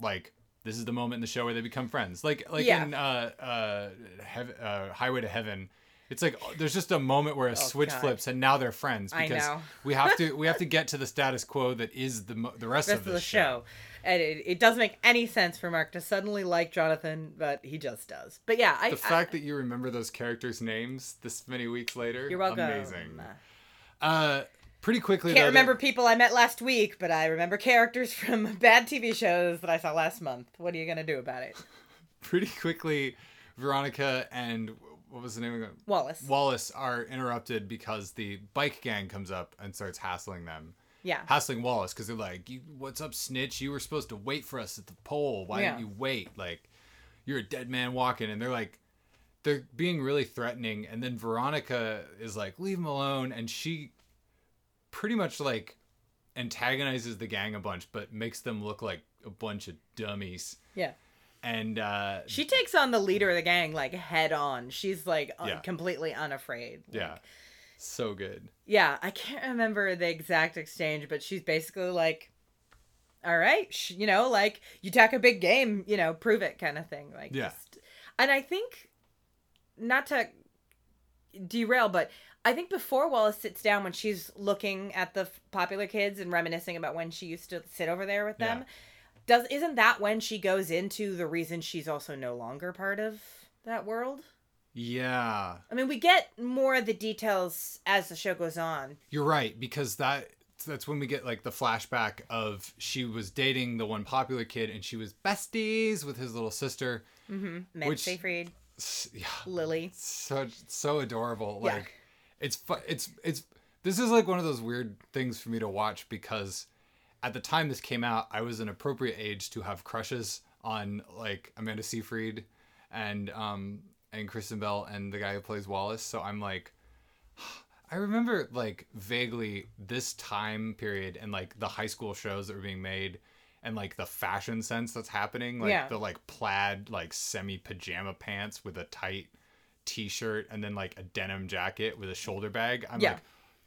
Like, this is the moment in the show where they become friends. Like, like yeah. in uh, uh, hev- uh, Highway to Heaven, it's like oh, there's just a moment where a oh, switch God. flips, and now they're friends because I know. we have to we have to get to the status quo that is the mo- the rest, rest of, of the show. show. And it, it doesn't make any sense for Mark to suddenly like Jonathan, but he just does. But yeah, I, the I, fact I, that you remember those characters' names this many weeks later, you're welcome. Amazing. Uh, Pretty quickly, can't though, remember people I met last week, but I remember characters from bad T V shows that I saw last month. What are you gonna do about it? Pretty quickly, Veronica and what was the name of them? Wallace. Wallace are interrupted because the bike gang comes up and starts hassling them. Yeah. Hassling Wallace because they're like, you, "What's up, snitch? You were supposed to wait for us at the pole. Why yeah. didn't you wait? Like, you're a dead man walking." And they're like. They're being really threatening, and then Veronica is like, "Leave him alone," and she. Pretty much like antagonizes the gang a bunch, but makes them look like a bunch of dummies. Yeah. And uh, she takes on the leader of the gang like head on. She's like un- yeah. completely unafraid. Like, yeah. So good. Yeah. I can't remember the exact exchange, but she's basically like, all right, sh- you know, like you talk a big game, you know, prove it kind of thing. Like, yeah. Just... And I think not to derail, but I think before Wallace sits down, when she's looking at the popular kids and reminiscing about when she used to sit over there with them, yeah. does isn't that when she goes into the reason she's also no longer part of that world? Yeah. I mean, we get more of the details as the show goes on. You're right, because that that's when we get like the flashback of she was dating the one popular kid and she was besties with his little sister. Mm-hmm. Amanda Seyfried. Yeah. Lily. So, so adorable. Yeah. Like. It's fu- it's it's this is like one of those weird things for me to watch because at the time this came out, I was an appropriate age to have crushes on like Amanda Seyfried and um and Kristen Bell and the guy who plays Wallace. So I'm like, I remember like vaguely this time period and like the high school shows that were being made and like the fashion sense that's happening, like yeah. the like plaid like semi pajama pants with a tight t-shirt and then like a denim jacket with a shoulder bag. I'm yeah. like,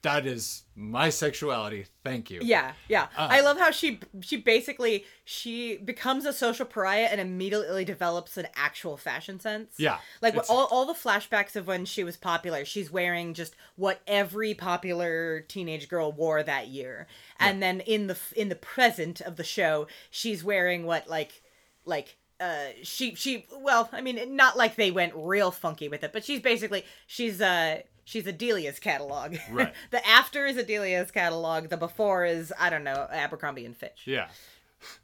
that is my sexuality, thank you. Yeah yeah uh, I love how she she basically she becomes a social pariah and immediately develops an actual fashion sense. Yeah, like all, all the flashbacks of when she was popular, she's wearing just what every popular teenage girl wore that year, and yeah. then in the in the present of the show she's wearing what like like Uh, she, she, well, I mean, not like they went real funky with it, but she's basically, she's, uh, she's a Delia's catalog. Right. The after is a Delia's catalog. The before is, I don't know, Abercrombie and Fitch. Yeah.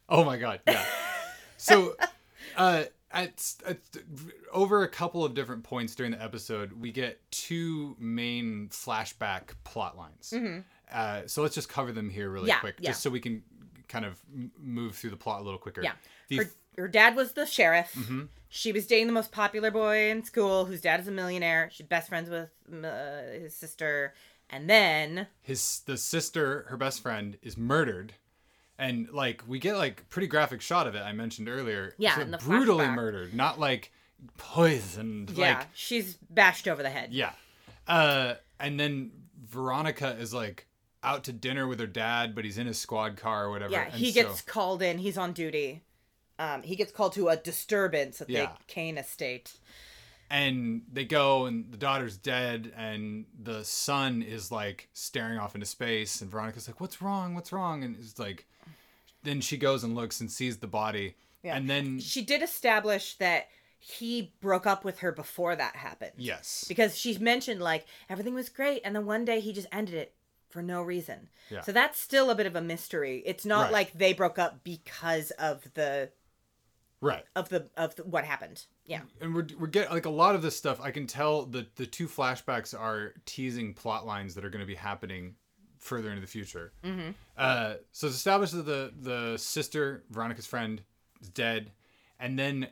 Oh my God. Yeah. So, uh, at, at, over a couple of different points during the episode, we get two main flashback plot lines. Mm-hmm. Uh, so let's just cover them here really yeah, quick, yeah. just so we can kind of move through the plot a little quicker. Yeah. The, For- Her dad was the sheriff. Mm-hmm. She was dating the most popular boy in school, whose dad is a millionaire. She's best friends with uh, his sister, and then his the sister, her best friend, is murdered, and like we get like pretty graphic shot of it. I mentioned earlier. Yeah, so in the brutally flashback. Murdered, not like poisoned. Yeah, like, she's bashed over the head. Yeah. Uh, and then Veronica is like out to dinner with her dad, but he's in his squad car or whatever. Yeah, and he so... gets called in. He's on duty. Um, he gets called to a disturbance at yeah. the Kane estate. And they go, and the daughter's dead, and the son is, like, staring off into space, and Veronica's like, what's wrong, what's wrong? And it's like, then she goes and looks and sees the body, yeah. and then... She did establish that he broke up with her before that happened. Yes. Because she mentioned, like, everything was great, and then one day he just ended it for no reason. Yeah. So that's still a bit of a mystery. It's not right. like they broke up because of the... Right. Of the of the, what happened. Yeah. And we're we're getting like a lot of this stuff. I can tell the the two flashbacks are teasing plot lines that are going to be happening further into the future. Mm-hmm. Uh, so it's established that the the sister, Veronica's friend, is dead, and then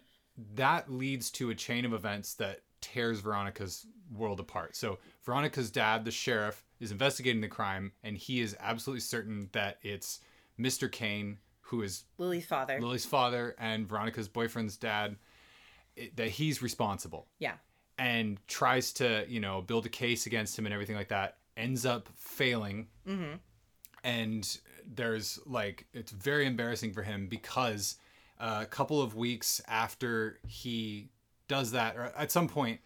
that leads to a chain of events that tears Veronica's world apart. So Veronica's dad, the sheriff, is investigating the crime, and he is absolutely certain that it's Mister Kane, who is Lily's father, Lily's father, and Veronica's boyfriend's dad, it, that he's responsible. Yeah. And tries to, you know, build a case against him and everything like that, ends up failing. Mm-hmm. And there's, like, it's very embarrassing for him because uh, a couple of weeks after he does that, or at some point,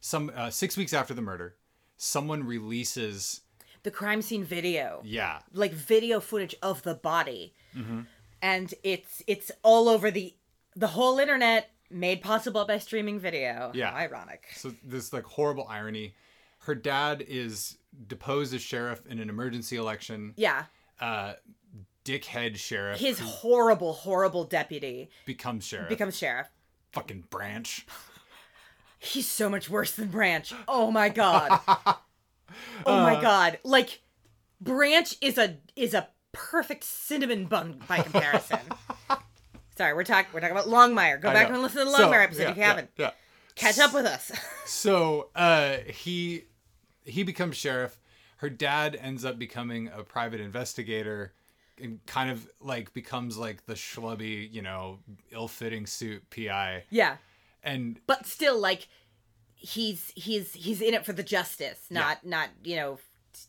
some uh, six weeks after the murder, someone releases... The crime scene video. Yeah. Like, video footage of the body. Mm-hmm. And it's it's all over the the whole internet, made possible by streaming video. Yeah. How ironic. So this like horrible irony. Her dad is deposed as sheriff in an emergency election. Yeah. Uh, dickhead sheriff. His horrible, horrible deputy. Becomes sheriff. Becomes sheriff. Fucking Branch. He's so much worse than Branch. Oh my God. Oh uh, my God. Like, Branch is a is a perfect cinnamon bun by comparison. Sorry, we're talking we're talking about Longmire. Go I back know. and listen to the Longmire so, episode yeah, if you yeah, haven't. Yeah. Catch up with us. So uh, he he becomes sheriff. Her dad ends up becoming a private investigator, and kind of like becomes like the schlubby, you know, ill-fitting suit P I. Yeah. And but still, like, he's he's he's in it for the justice, not yeah. not you know.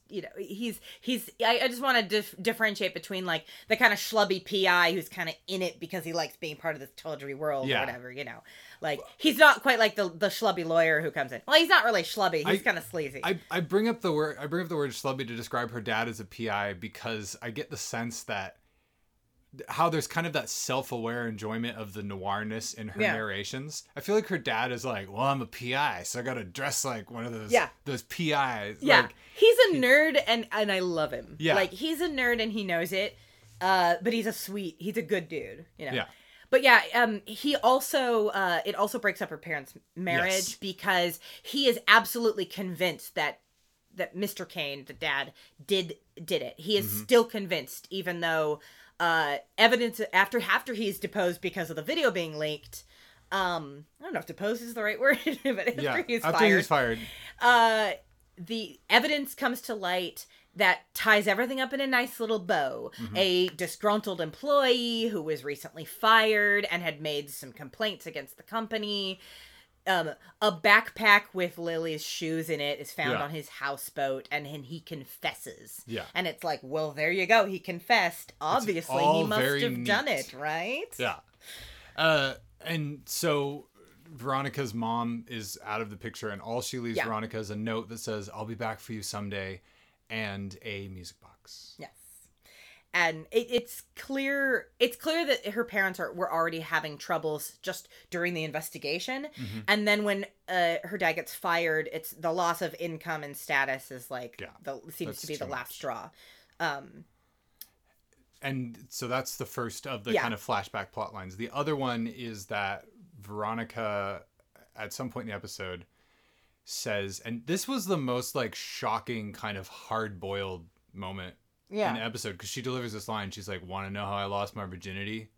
You know, he's he's. I, I just want to dif- differentiate between like the kind of schlubby P I who's kind of in it because he likes being part of this tawdry world yeah. or whatever. You know, like he's not quite like the the schlubby lawyer who comes in. Well, he's not really schlubby. He's kind of sleazy. I, I bring up the word I bring up the word schlubby to describe her dad as a P I because I get the sense that how there's kind of that self-aware enjoyment of the noirness in her yeah. narrations. I feel like her dad is like, well, I'm a P I, so I gotta dress like one of those yeah. those P Is. Yeah, like, he's a nerd, and, and I love him. Yeah. Like, he's a nerd, and he knows it, uh, but he's a sweet, he's a good dude, you know? Yeah. But yeah, um, he also, uh, it also breaks up her parents' marriage yes. because he is absolutely convinced that that Mister Kane, the dad, did did it. He is mm-hmm. still convinced, even though... Uh, evidence after after he's deposed because of the video being leaked. Um, I don't know if deposed is the right word, but after yeah, he's after fired, he's fired. Uh, the evidence comes to light that ties everything up in a nice little bow. Mm-hmm. A disgruntled employee who was recently fired and had made some complaints against the company. Um, a backpack with Lily's shoes in it is found yeah. on his houseboat, and then he confesses. Yeah. And it's like, well, there you go. He confessed. Obviously, he must have neat. done it, right? Yeah. Uh, and so Veronica's mom is out of the picture, and all she leaves yeah. Veronica is a note that says, I'll be back for you someday, and a music box. Yes. And it, it's clear it's clear that her parents are were already having troubles just during the investigation. Mm-hmm. And then when uh, her dad gets fired, it's the loss of income and status is like, yeah, the seems to be the last much. straw. Um, and so that's the first of the yeah. kind of flashback plot lines. The other one is that Veronica, at some point in the episode, says, and this was the most like shocking kind of hard-boiled moment Yeah. in the episode, because she delivers this line. She's like, want to know how I lost my virginity?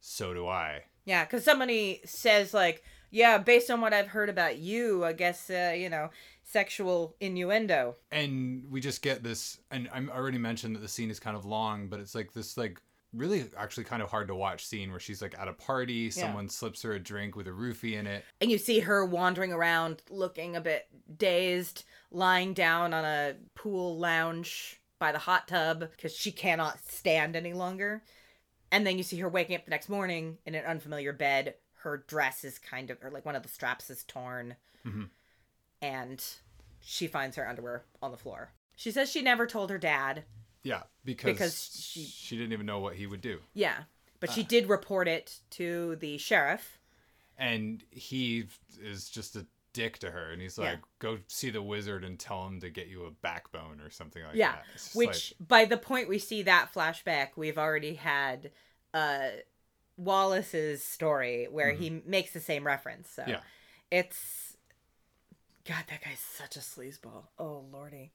So do I. Yeah, because somebody says, like, yeah, based on what I've heard about you, I guess, uh, you know, sexual innuendo. And we just get this, and I already mentioned that the scene is kind of long, but it's like this, like, really actually kind of hard to watch scene where she's like at a party, yeah. someone slips her a drink with a roofie in it. And you see her wandering around looking a bit dazed, lying down on a pool lounge by the hot tub because she cannot stand any longer. And then you see her waking up the next morning in an unfamiliar bed. Her dress is kind of, or like one of the straps is torn. Mm-hmm. And she finds her underwear on the floor. She says she never told her dad. Yeah, because, because she, she didn't even know what he would do. Yeah, but uh. she did report it to the sheriff. And he is just a dick to her. And he's like, yeah. go see the wizard and tell him to get you a backbone or something like yeah. that. Yeah, which like... by the point we see that flashback, we've already had uh, Wallace's story where mm-hmm. he makes the same reference. So yeah. it's... God, that guy's such a sleazeball. Oh, lordy.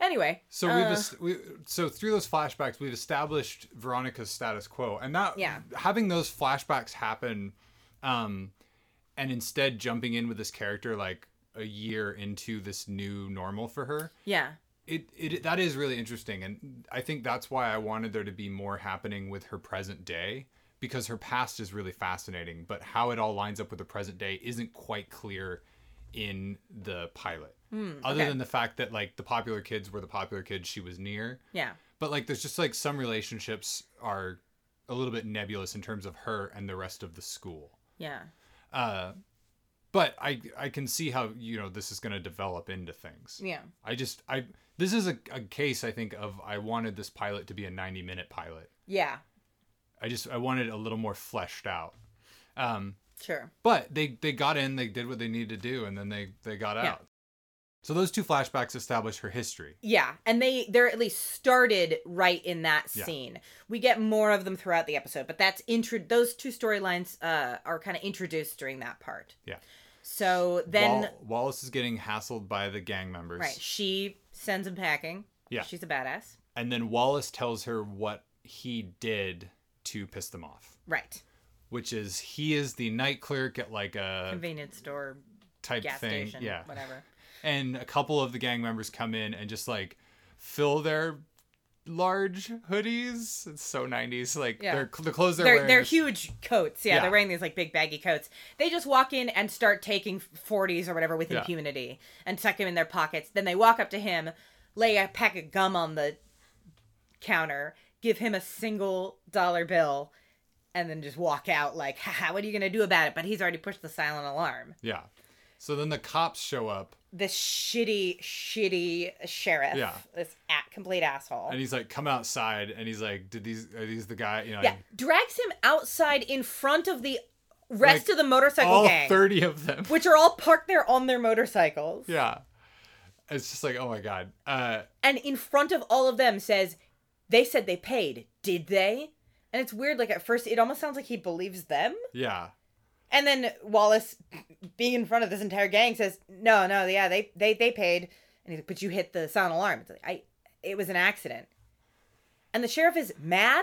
Anyway, so uh, we've we, so through those flashbacks, we've established Veronica's status quo, and that yeah. having those flashbacks happen, um, and instead jumping in with this character like a year into this new normal for her, yeah, it it that is really interesting, and I think that's why I wanted there to be more happening with her present day, because her past is really fascinating, but how it all lines up with the present day isn't quite clear in the pilot. Mm, Other okay. than the fact that, like, the popular kids were the popular kids she was near. Yeah. But, like, there's just, like, some relationships are a little bit nebulous in terms of her and the rest of the school. Yeah. Uh, but I I can see how, you know, this is going to develop into things. Yeah. I just, I this is a, a case, I think, of I wanted this pilot to be a ninety-minute pilot. Yeah. I just, I wanted it a little more fleshed out. Um, sure. But they, they got in, they did what they needed to do, and then they, they got yeah. out. So those two flashbacks establish her history. Yeah, and they, they're at least started right in that scene. Yeah. We get more of them throughout the episode, but that's intro- those two storylines uh, are kind of introduced during that part. Yeah. So then... Wall- Wallace is getting hassled by the gang members. Right, she sends him packing. Yeah. She's a badass. And then Wallace tells her what he did to piss them off. Right. Which is, he is the night clerk at like a... convenience store type gas thing. Station, yeah. Whatever. And a couple of the gang members come in and just, like, fill their large hoodies. It's so nineties. Like, yeah. their, the clothes they're, they're wearing. They're is... huge coats. Yeah, yeah, they're wearing these, like, big baggy coats. They just walk in and start taking forties or whatever with yeah. impunity and tuck them in their pockets. Then they walk up to him, lay a pack of gum on the counter, give him a single dollar bill, and then just walk out like, haha, what are you going to do about it? But he's already pushed the silent alarm. Yeah. So then the cops show up. The shitty, shitty sheriff. Yeah. This a- complete asshole. And he's like, come outside. And he's like, did these, are these the guy? You know, yeah. Drags him outside in front of the rest like, of the motorcycle all gang. All thirty of them. Which are all parked there on their motorcycles. Yeah. It's just like, oh my God. Uh, and in front of all of them says, they said they paid. Did they? And it's weird. Like at first, it almost sounds like he believes them. Yeah. And then Wallace, being in front of this entire gang, says, no, no, yeah, they they, they paid. And he's like, but you hit the sound alarm. It's like, I, it was an accident. And the sheriff is mad,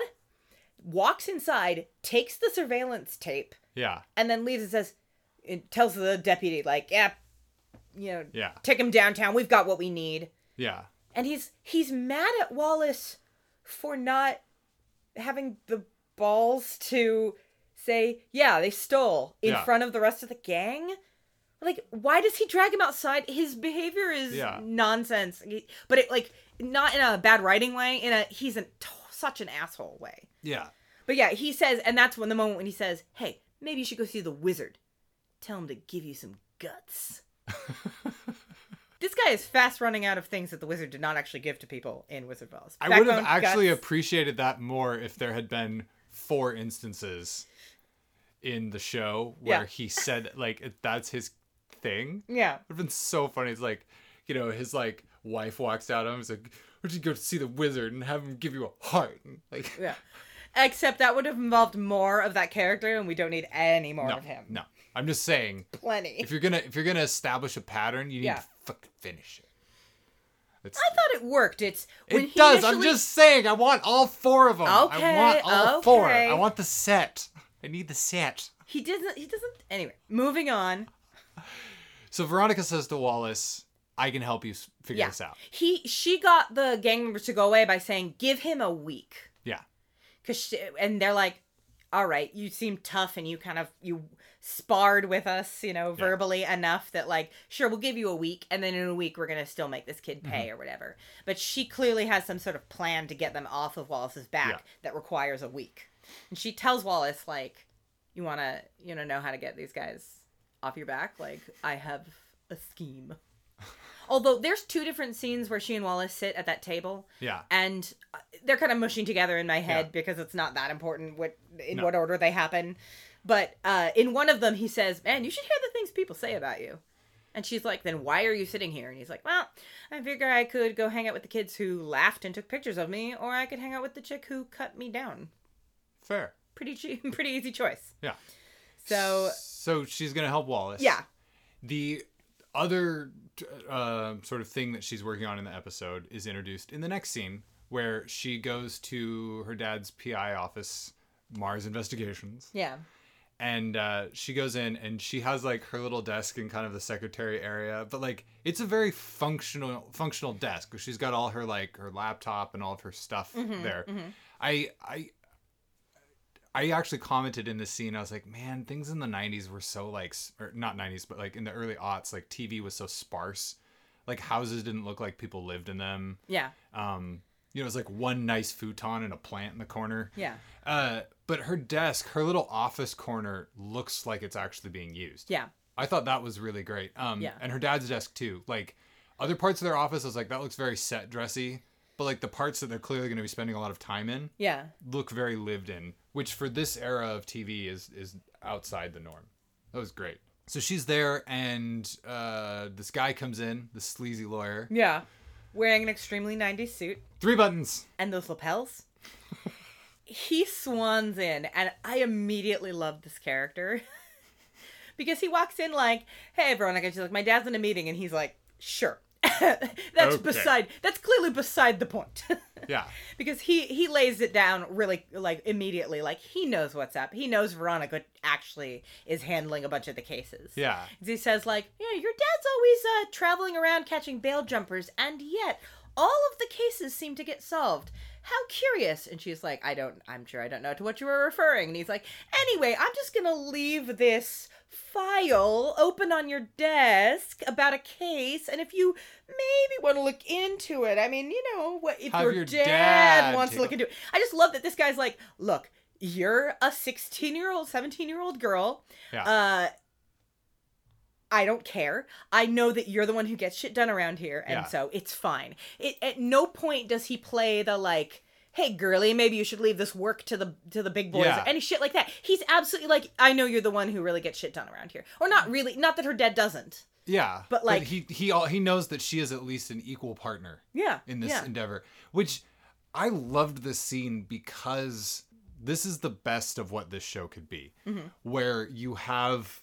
walks inside, takes the surveillance tape. Yeah. And then leaves and says, it tells the deputy, like, yeah, you know, yeah. take him downtown. We've got what we need. Yeah. And he's he's mad at Wallace for not having the balls to... say, yeah, they stole in yeah. front of the rest of the gang. Like, why does he drag him outside? His behavior is yeah. nonsense. But, it like, not in a bad writing way. In a, he's in t- such an asshole way. Yeah. But, yeah, he says, and that's when the moment when he says, hey, maybe you should go see the wizard. Tell him to give you some guts. This guy is fast running out of things that the wizard did not actually give to people in Wizard of Oz. Backbone, I would have actually guts. Appreciated that more if there had been four instances in the show where yeah. he said like that's his thing. Yeah, it would have been so funny. It's like, you know, his like wife walks out on him. It's like, where'd you go to see the wizard and have him give you a heart? And, like, yeah. Except that would have involved more of that character, and we don't need any more no, of him. No, I'm just saying. Plenty. If you're gonna if you're gonna establish a pattern, you need yeah. to fucking finish it. It's, I thought it worked. It's when it he does. Initially... I'm just saying. I want all four of them. Okay. I want all okay. four. I want the set. I need the set. He doesn't. He doesn't. Anyway, moving on. So Veronica says to Wallace, "I can help you figure yeah. this out." He. She got the gang members to go away by saying, "Give him a week." Yeah. 'Cause she, and they're like, all right, you seem tough and you kind of, you sparred with us, you know, verbally yeah. enough that like, sure, we'll give you a week. And then in a week, we're going to still make this kid pay mm-hmm. or whatever. But she clearly has some sort of plan to get them off of Wallace's back yeah. that requires a week. And she tells Wallace, like, you want to, you know, know how to get these guys off your back? Like, I have a scheme. Although there's two different scenes where she and Wallace sit at that table. Yeah. And they're kind of mushing together in my head yeah. because it's not that important what in no. what order they happen. But uh, in one of them, he says, man, you should hear the things people say about you. And she's like, then why are you sitting here? And he's like, well, I figure I could go hang out with the kids who laughed and took pictures of me, or I could hang out with the chick who cut me down. Fair. Pretty cheap, pretty easy choice. Yeah. So. So she's going to help Wallace. Yeah. The other uh, sort of thing that she's working on in the episode is introduced in the next scene where she goes to her dad's P I office, Mars Investigations. Yeah. And uh, she goes in and she has like her little desk in kind of the secretary area, but like it's a very functional functional desk. She's got all her like her laptop and all of her stuff mm-hmm, there. Mm-hmm. I I I actually commented in this scene, I was like, man, things in the nineties were so like, or not nineties, but like in the early aughts, like T V was so sparse. Like houses didn't look like people lived in them. Yeah. Um, you know, it was like one nice futon and a plant in the corner. Yeah. Uh, but her desk, her little office corner looks like it's actually being used. Yeah. I thought that was really great. Um, yeah. And her dad's desk too. Like other parts of their office, I was like, that looks very set dressy. But like the parts that they're clearly going to be spending a lot of time in yeah. look very lived in, which for this era of T V is is outside the norm. That was great. So she's there and uh, this guy comes in, the sleazy lawyer. Yeah. Wearing an extremely nineties suit. Three buttons. And those lapels. He swans in and I immediately loved this character because he walks in like, hey, Veronica. She's like, my dad's in a meeting. And he's like, sure. that's okay. beside that's clearly beside the point yeah because he he lays it down really like immediately, like he knows what's up. He knows Veronica actually is handling a bunch of the cases. Yeah he says like, yeah, your dad's always uh traveling around catching bail jumpers, and yet all of the cases seem to get solved. How curious. And she's like, I don't I'm sure I don't know to what you were referring. And he's like, anyway, I'm just gonna leave this file open on your desk about a case, and if you maybe want to look into it, I mean, you know what, if your, your dad, dad wants to look into it. I just love that this guy's like, look, you're a sixteen year old seventeen year old girl. yeah. uh I don't care. I know that you're the one who gets shit done around here, and yeah. so it's fine. It, at no point does he play the like, hey, girly, maybe you should leave this work to the to the big boys, yeah. any shit like that. He's absolutely like, I know you're the one who really gets shit done around here. Or not really, not that her dad doesn't. Yeah. But like... But he, he, he knows that she is at least an equal partner yeah, in this yeah. endeavor, which I loved this scene because this is the best of what this show could be, mm-hmm. where you have...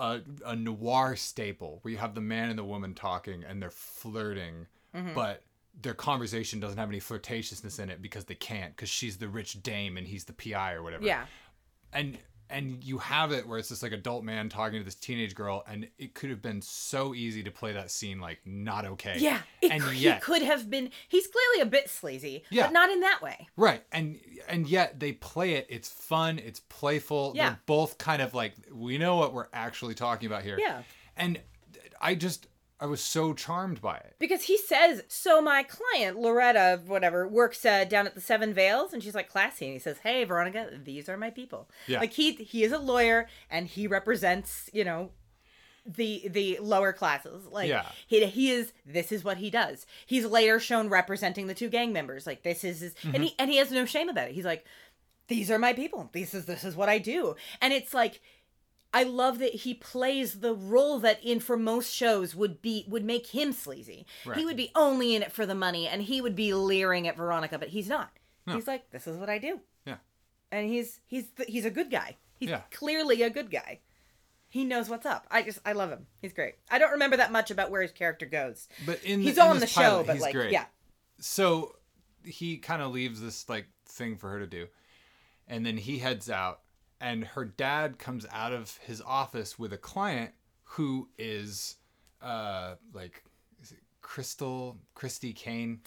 A, a noir staple where you have the man and the woman talking and they're flirting, mm-hmm. but their conversation doesn't have any flirtatiousness in it because they can't, because she's the rich dame and he's the P I or whatever. Yeah. And and you have it where it's this like adult man talking to this teenage girl, and it could have been so easy to play that scene like not okay. Yeah. It, and he yet, could have been. He's clearly a bit sleazy, yeah. but not in that way. Right. And and yet they play it. It's fun. It's playful. Yeah. They're both kind of like, we know what we're actually talking about here. Yeah. And I just, I was so charmed by it. Because he says, so my client, Loretta, whatever, works uh, down at the Seven Veils. And she's like, classy. And he says, hey, Veronica, these are my people. Yeah. Like, he he is a lawyer, and he represents, you know, the the lower classes. Like, yeah. he, he is, this is what he does. He's later shown representing the two gang members. Like, this is his, mm-hmm. and he and he has no shame about it. He's like, these are my people. This is This is what I do. And it's like, I love that he plays the role that in for most shows would be would make him sleazy. Right. He would be only in it for the money, and he would be leering at Veronica, but he's not. No. He's like, this is what I do. Yeah. And he's he's he's a good guy. He's yeah. clearly a good guy. He knows what's up. I just I love him. He's great. I don't remember that much about where his character goes. But in the, he's in on the pilot, show, but he's like great. yeah. So he kind of leaves this like thing for her to do, and then he heads out. And her dad comes out of his office with a client who is, uh, like, is it Crystal Christy Kane.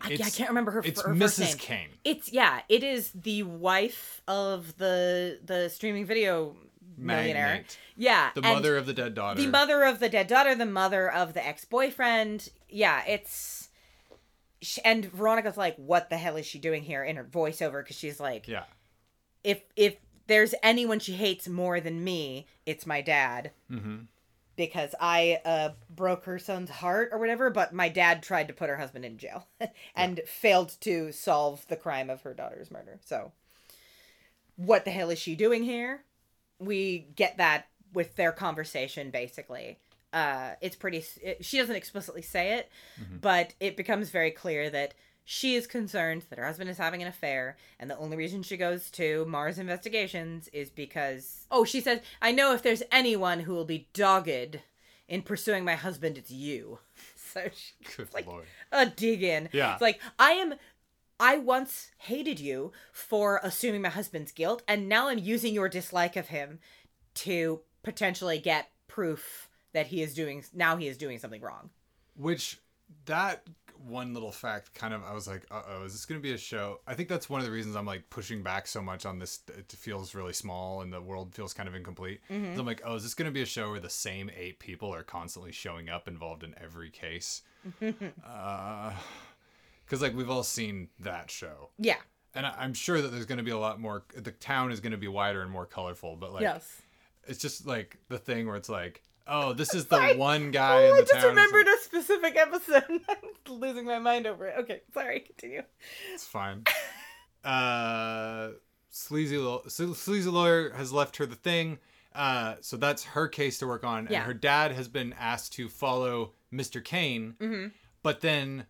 I, I can't remember her. It's her Missus First name. Kane. It's yeah. It is the wife of the the streaming video millionaire. Magnate. Yeah, the mother of the dead daughter. The mother of the dead daughter. The mother of the ex-boyfriend. Yeah, it's. And Veronica's like, "What the hell is she doing here?" In her voiceover, because she's like, "Yeah, if if there's anyone she hates more than me, it's my dad." Mm-hmm. Because I uh, broke her son's heart or whatever, but my dad tried to put her husband in jail and yeah. failed to solve the crime of her daughter's murder. So what the hell is she doing here? We get that with their conversation, basically. Uh, it's pretty... It, she doesn't explicitly say it, mm-hmm. but it becomes very clear that she is concerned that her husband is having an affair, and the only reason she goes to Mars Investigations is because... Oh, she says, I know if there's anyone who will be dogged in pursuing my husband, it's you. So she's Good like, Lord. a dig in. Yeah. It's like, I am... I once hated you for assuming my husband's guilt, and now I'm using your dislike of him to potentially get proof that he is doing... Now he is doing something wrong. Which, that... one little fact kind of I was like, uh-oh, is this gonna be a show? I think that's one of the reasons I'm like pushing back so much on this. It feels really small and the world feels kind of incomplete. Mm-hmm. So I'm like, oh, is this gonna be a show where the same eight people are constantly showing up involved in every case? uh because like we've all seen that show. Yeah. And I- I'm sure that there's gonna be a lot more. The town is gonna be wider and more colorful, but like yes. it's just like the thing where it's like, oh, this is the sorry. one guy oh, in the town. I just town. remembered a specific episode. I'm losing my mind over it. Okay, sorry, continue. It's fine. uh, sleazy, lo- sleazy lawyer has left her the thing. Uh, so that's her case to work on. Yeah. And her dad has been asked to follow Mister Kane. Mm-hmm. But then...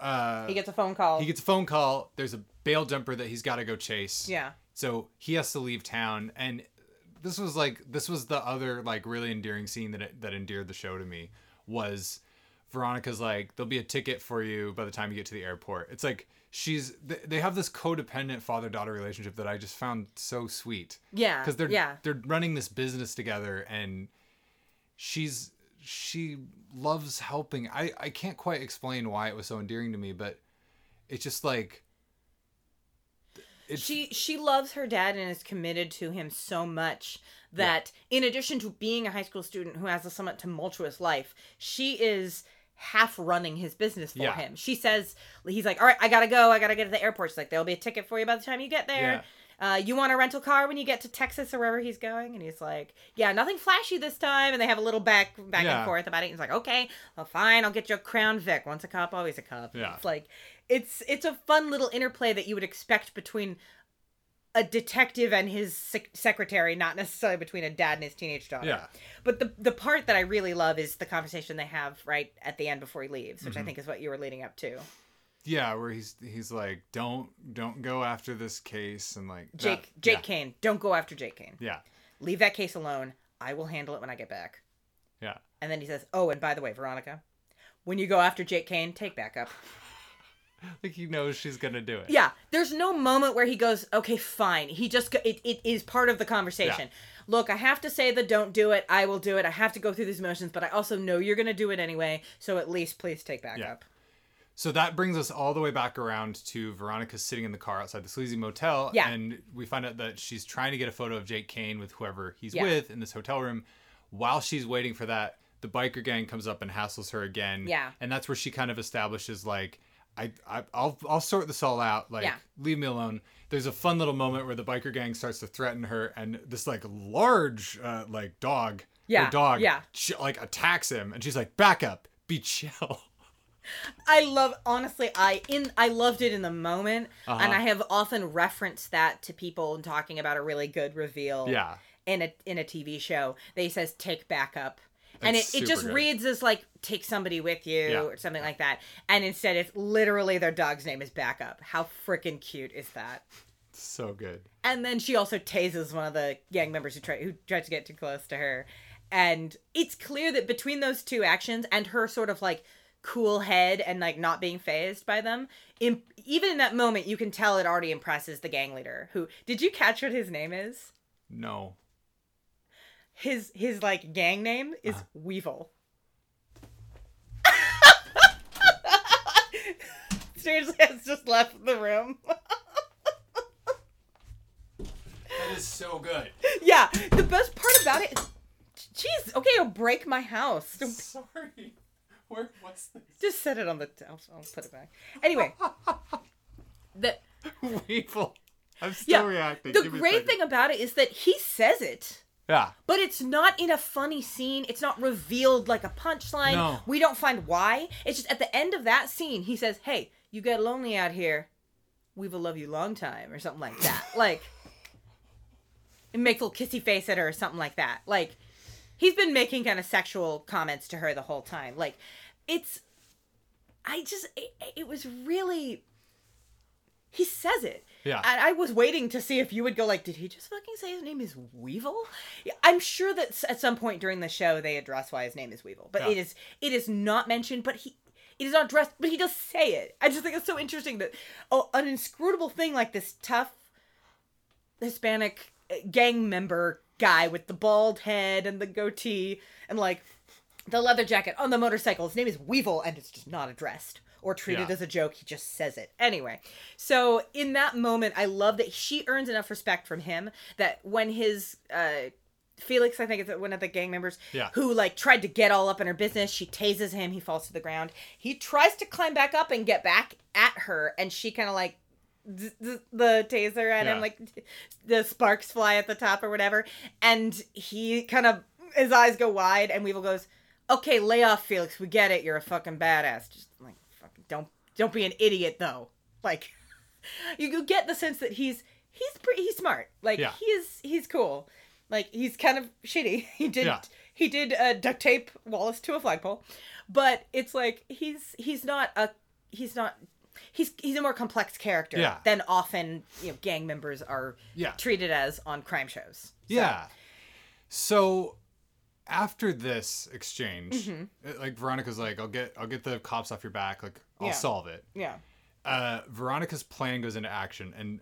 Uh, he gets a phone call. He gets a phone call. There's a bail jumper that he's got to go chase. Yeah. So he has to leave town. And... This was like this was the other like really endearing scene that it, that endeared the show to me was Veronica's like, there'll be a ticket for you by the time you get to the airport. It's like she's they have this codependent father-daughter relationship that I just found so sweet. Yeah, because they're yeah. they're running this business together and she's she loves helping. I I can't quite explain why it was so endearing to me, but it's just like. It's... She she loves her dad and is committed to him so much that yeah. in addition to being a high school student who has a somewhat tumultuous life, she is half running his business for yeah. him. She says, he's like, all right, I got to go. I got to get to the airport. She's like, there'll be a ticket for you by the time you get there. Yeah. Uh, you want a rental car when you get to Texas or wherever he's going? And he's like, yeah, nothing flashy this time. And they have a little back back yeah. and forth about it. And he's like, okay, well, fine. I'll get you a Crown Vic. Once a cop, always a cop. Yeah. It's like... It's it's a fun little interplay that you would expect between a detective and his sec- secretary, not necessarily between a dad and his teenage daughter. Yeah. But the the part that I really love is the conversation they have right at the end before he leaves, which mm-hmm. I think is what you were leading up to. Yeah, where he's he's like, don't don't go after this case, and like Jake that, Jake yeah. Kane, don't go after Jake Kane. Yeah. Leave that case alone. I will handle it when I get back. Yeah. And then he says, oh, and by the way, Veronica, when you go after Jake Kane, take backup. Like he knows she's gonna do it. Yeah, there's no moment where he goes, okay, fine. He just it it is part of the conversation. Yeah. Look, I have to say the don't do it. I will do it. I have to go through these motions, but I also know you're gonna do it anyway. So at least please take back yeah. up. So that brings us all the way back around to Veronica sitting in the car outside the sleazy motel, yeah. and we find out that she's trying to get a photo of Jake Kane with whoever he's yeah. with in this hotel room. While she's waiting for that, the biker gang comes up and hassles her again. Yeah, and that's where she kind of establishes like. I, I, I'll I'll sort this all out. Like, yeah. leave me alone. There's a fun little moment where the biker gang starts to threaten her, and this like large uh, like dog, yeah, her dog, yeah. She, like attacks him, and she's like, "Back up, be chill." I love honestly, I in I loved it in the moment, uh-huh. and I have often referenced that to people in talking about a really good reveal, yeah. in a in a T V show. They says, "Take back up." And it, it just good. reads as, like, take somebody with you yeah. or something like that. And instead, it's literally their dog's name is Backup. How freaking cute is that? So good. And then she also tases one of the gang members who try, who tried to get too close to her. And it's clear that between those two actions and her sort of, like, cool head and, like, not being fazed by them, imp- even in that moment, you can tell it already impresses the gang leader. Who Did you catch what his name is? No. His, his like, gang name is uh. Weevil. Richards has just left the room. That is so good. Yeah. The best part about it is, jeez, okay, it'll break my house. Don't... Sorry. Where, what's this? Just set it on the... I'll, I'll put it back. Anyway. the... Weevil. I'm still yeah, reacting. The great thing about it is that he says it. Yeah. But it's not in a funny scene. It's not revealed like a punchline. No. We don't find why. It's just at the end of that scene, he says, hey, you get lonely out here. We will love you long time or something like that. Like, and make a little kissy face at her or something like that. Like, he's been making kind of sexual comments to her the whole time. Like, it's, I just, it, it was really, he says it. Yeah. And I was waiting to see if you would go like, did he just fucking say his name is Weevil? I'm sure that at some point during the show they address why his name is Weevil, but yeah. it is it is not mentioned. But he it is not addressed. But he does say it. I just think it's so interesting that oh, an inscrutable thing like this tough Hispanic gang member guy with the bald head and the goatee and like the leather jacket on the motorcycle, his name is Weevil, and it's just not addressed. Or treated yeah. as a joke. He just says it. Anyway. So in that moment, I love that she earns enough respect from him that when his, uh, Felix, I think it's one of the gang members, yeah. who like tried to get all up in her business, she tases him. He falls to the ground. He tries to climb back up and get back at her. And she kind of like, z- z- the taser at yeah. him, like the sparks fly at the top or whatever. And he kind of, his eyes go wide and Weevil goes, okay, lay off, Felix. We get it. You're a fucking badass. Just like. Don't don't be an idiot though. Like you, you get the sense that he's he's pretty he's smart. Like yeah. he is he's cool. Like he's kind of shitty. He did yeah. he did uh, duct tape Wallace to a flagpole, but it's like he's he's not a he's not he's he's a more complex character yeah. than often you know gang members are yeah. treated as on crime shows. So. Yeah. So. After this exchange, mm-hmm. like Veronica's like, I'll get, I'll get the cops off your back. Like I'll yeah. solve it. Yeah. Uh, Veronica's plan goes into action, and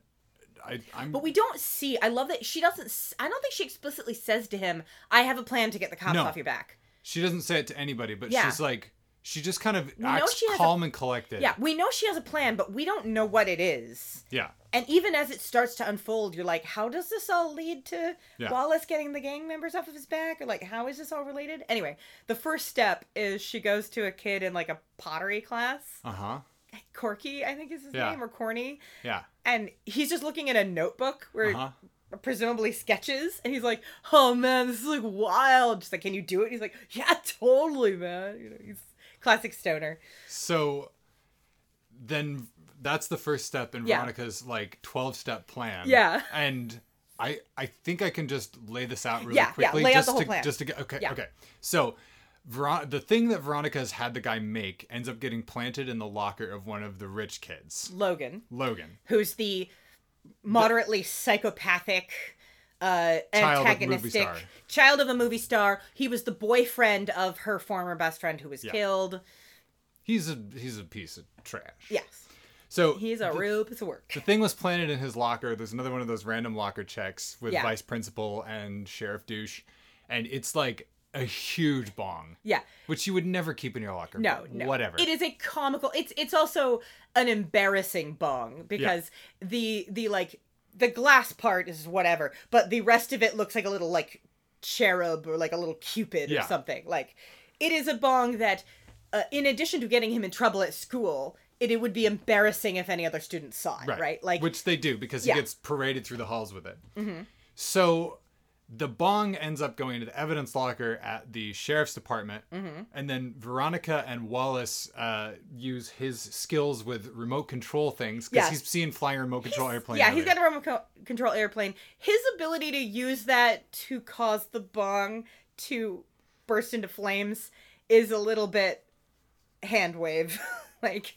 I, I'm. But we don't see. I love that she doesn't. I don't think she explicitly says to him, "I have a plan to get the cops no. off your back." She doesn't say it to anybody, but yeah. she's like, she just kind of acts calm a, and collected. Yeah, we know she has a plan, but we don't know what it is. Yeah. And even as it starts to unfold, you're like, how does this all lead to yeah. Wallace getting the gang members off of his back? Or like, how is this all related? Anyway, the first step is she goes to a kid in like a pottery class. Uh-huh. Corky, I think is his yeah. name, or Corny. Yeah. And he's just looking at a notebook where uh-huh. presumably sketches. And he's like, oh man, this is like wild. Just like, can you do it? And he's like, yeah, totally, man. You know, he's classic stoner. So then... That's the first step in yeah. Veronica's, like, twelve-step plan. Yeah. And I I think I can just lay this out really yeah, quickly. Yeah, lay just out the whole to, plan. Just to get... Okay, yeah. okay. So, Ver- the thing that Veronica has had the guy make ends up getting planted in the locker of one of the rich kids. Logan. Logan. Who's the moderately the, psychopathic, uh, child antagonistic... Of movie star. Child of a movie star. He was the boyfriend of her former best friend who was yeah. killed. He's a He's a piece of trash. Yes. So he's a the, real piece of work. The thing was planted in his locker. There's another one of those random locker checks with yeah. vice principal and sheriff douche. And it's like a huge bong. Yeah. Which you would never keep in your locker. No, no. Whatever. It is a comical. It's it's also an embarrassing bong because yeah. the the like the glass part is whatever. But the rest of it looks like a little like cherub or like a little cupid yeah. or something. Like it is a bong that uh, in addition to getting him in trouble at school... It, it would be embarrassing if any other student saw it, right? right? Like, which they do, because he yeah. gets paraded through the halls with it. Mm-hmm. So the bong ends up going into the evidence locker at the sheriff's department. Mm-hmm. And then Veronica and Wallace uh, use his skills with remote control things, because yeah. he's seen flying a remote control he's, airplane. Yeah, earlier. He's got a remote co- control airplane. His ability to use that to cause the bong to burst into flames is a little bit hand wave. Like...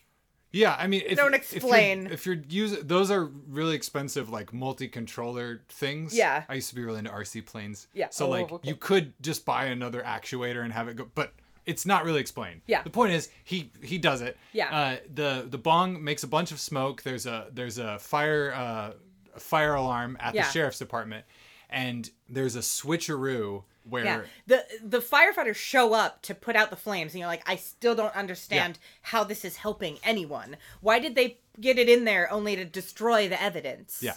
Yeah, I mean, if, don't explain. If you're, if you're using those are really expensive, like multi-controller things. Yeah, I used to be really into R C planes. Yeah, so oh, like okay. you could just buy another actuator and have it go, but it's not really explained. Yeah, the point is he he does it. Yeah, uh, the the bong makes a bunch of smoke. There's a there's a fire uh, a fire alarm at yeah. the sheriff's department, and there's a switcheroo where yeah. the the firefighters show up to put out the flames, and you're like, I still don't understand yeah. how this is helping anyone. Why did they get it in there only to destroy the evidence? Yeah.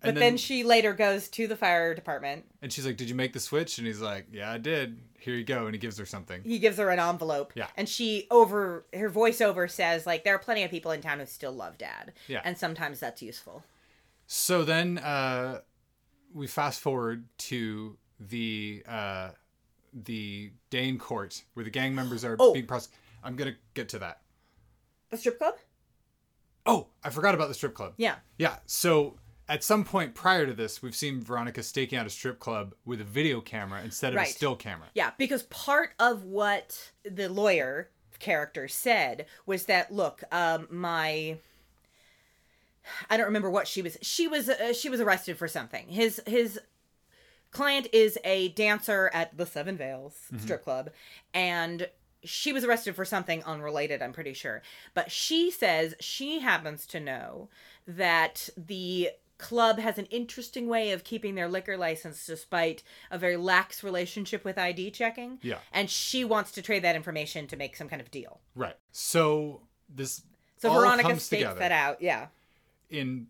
But then, then she later goes to the fire department. And she's like, did you make the switch? And he's like, yeah, I did. Here you go. And he gives her something. He gives her an envelope. Yeah. And she over, her voiceover says, like, there are plenty of people in town who still love Dad. Yeah. And sometimes that's useful. So then uh, we fast forward to the, uh, the Dane court where the gang members are oh. being prosecuted. I'm going to get to that. The strip club? Oh, I forgot about the strip club. Yeah. Yeah. So... at some point prior to this, we've seen Veronica staking out a strip club with a video camera instead of right. a still camera. Yeah, because part of what the lawyer character said was that, look, um, my... I don't remember what she was... She was uh, she was arrested for something. His his client is a dancer at the Seven Veils mm-hmm. strip club, and... she was arrested for something unrelated, I'm pretty sure. But she says she happens to know that the club has an interesting way of keeping their liquor license despite a very lax relationship with I D checking. Yeah. And she wants to trade that information to make some kind of deal. Right. So this So all Veronica stakes that out, yeah. in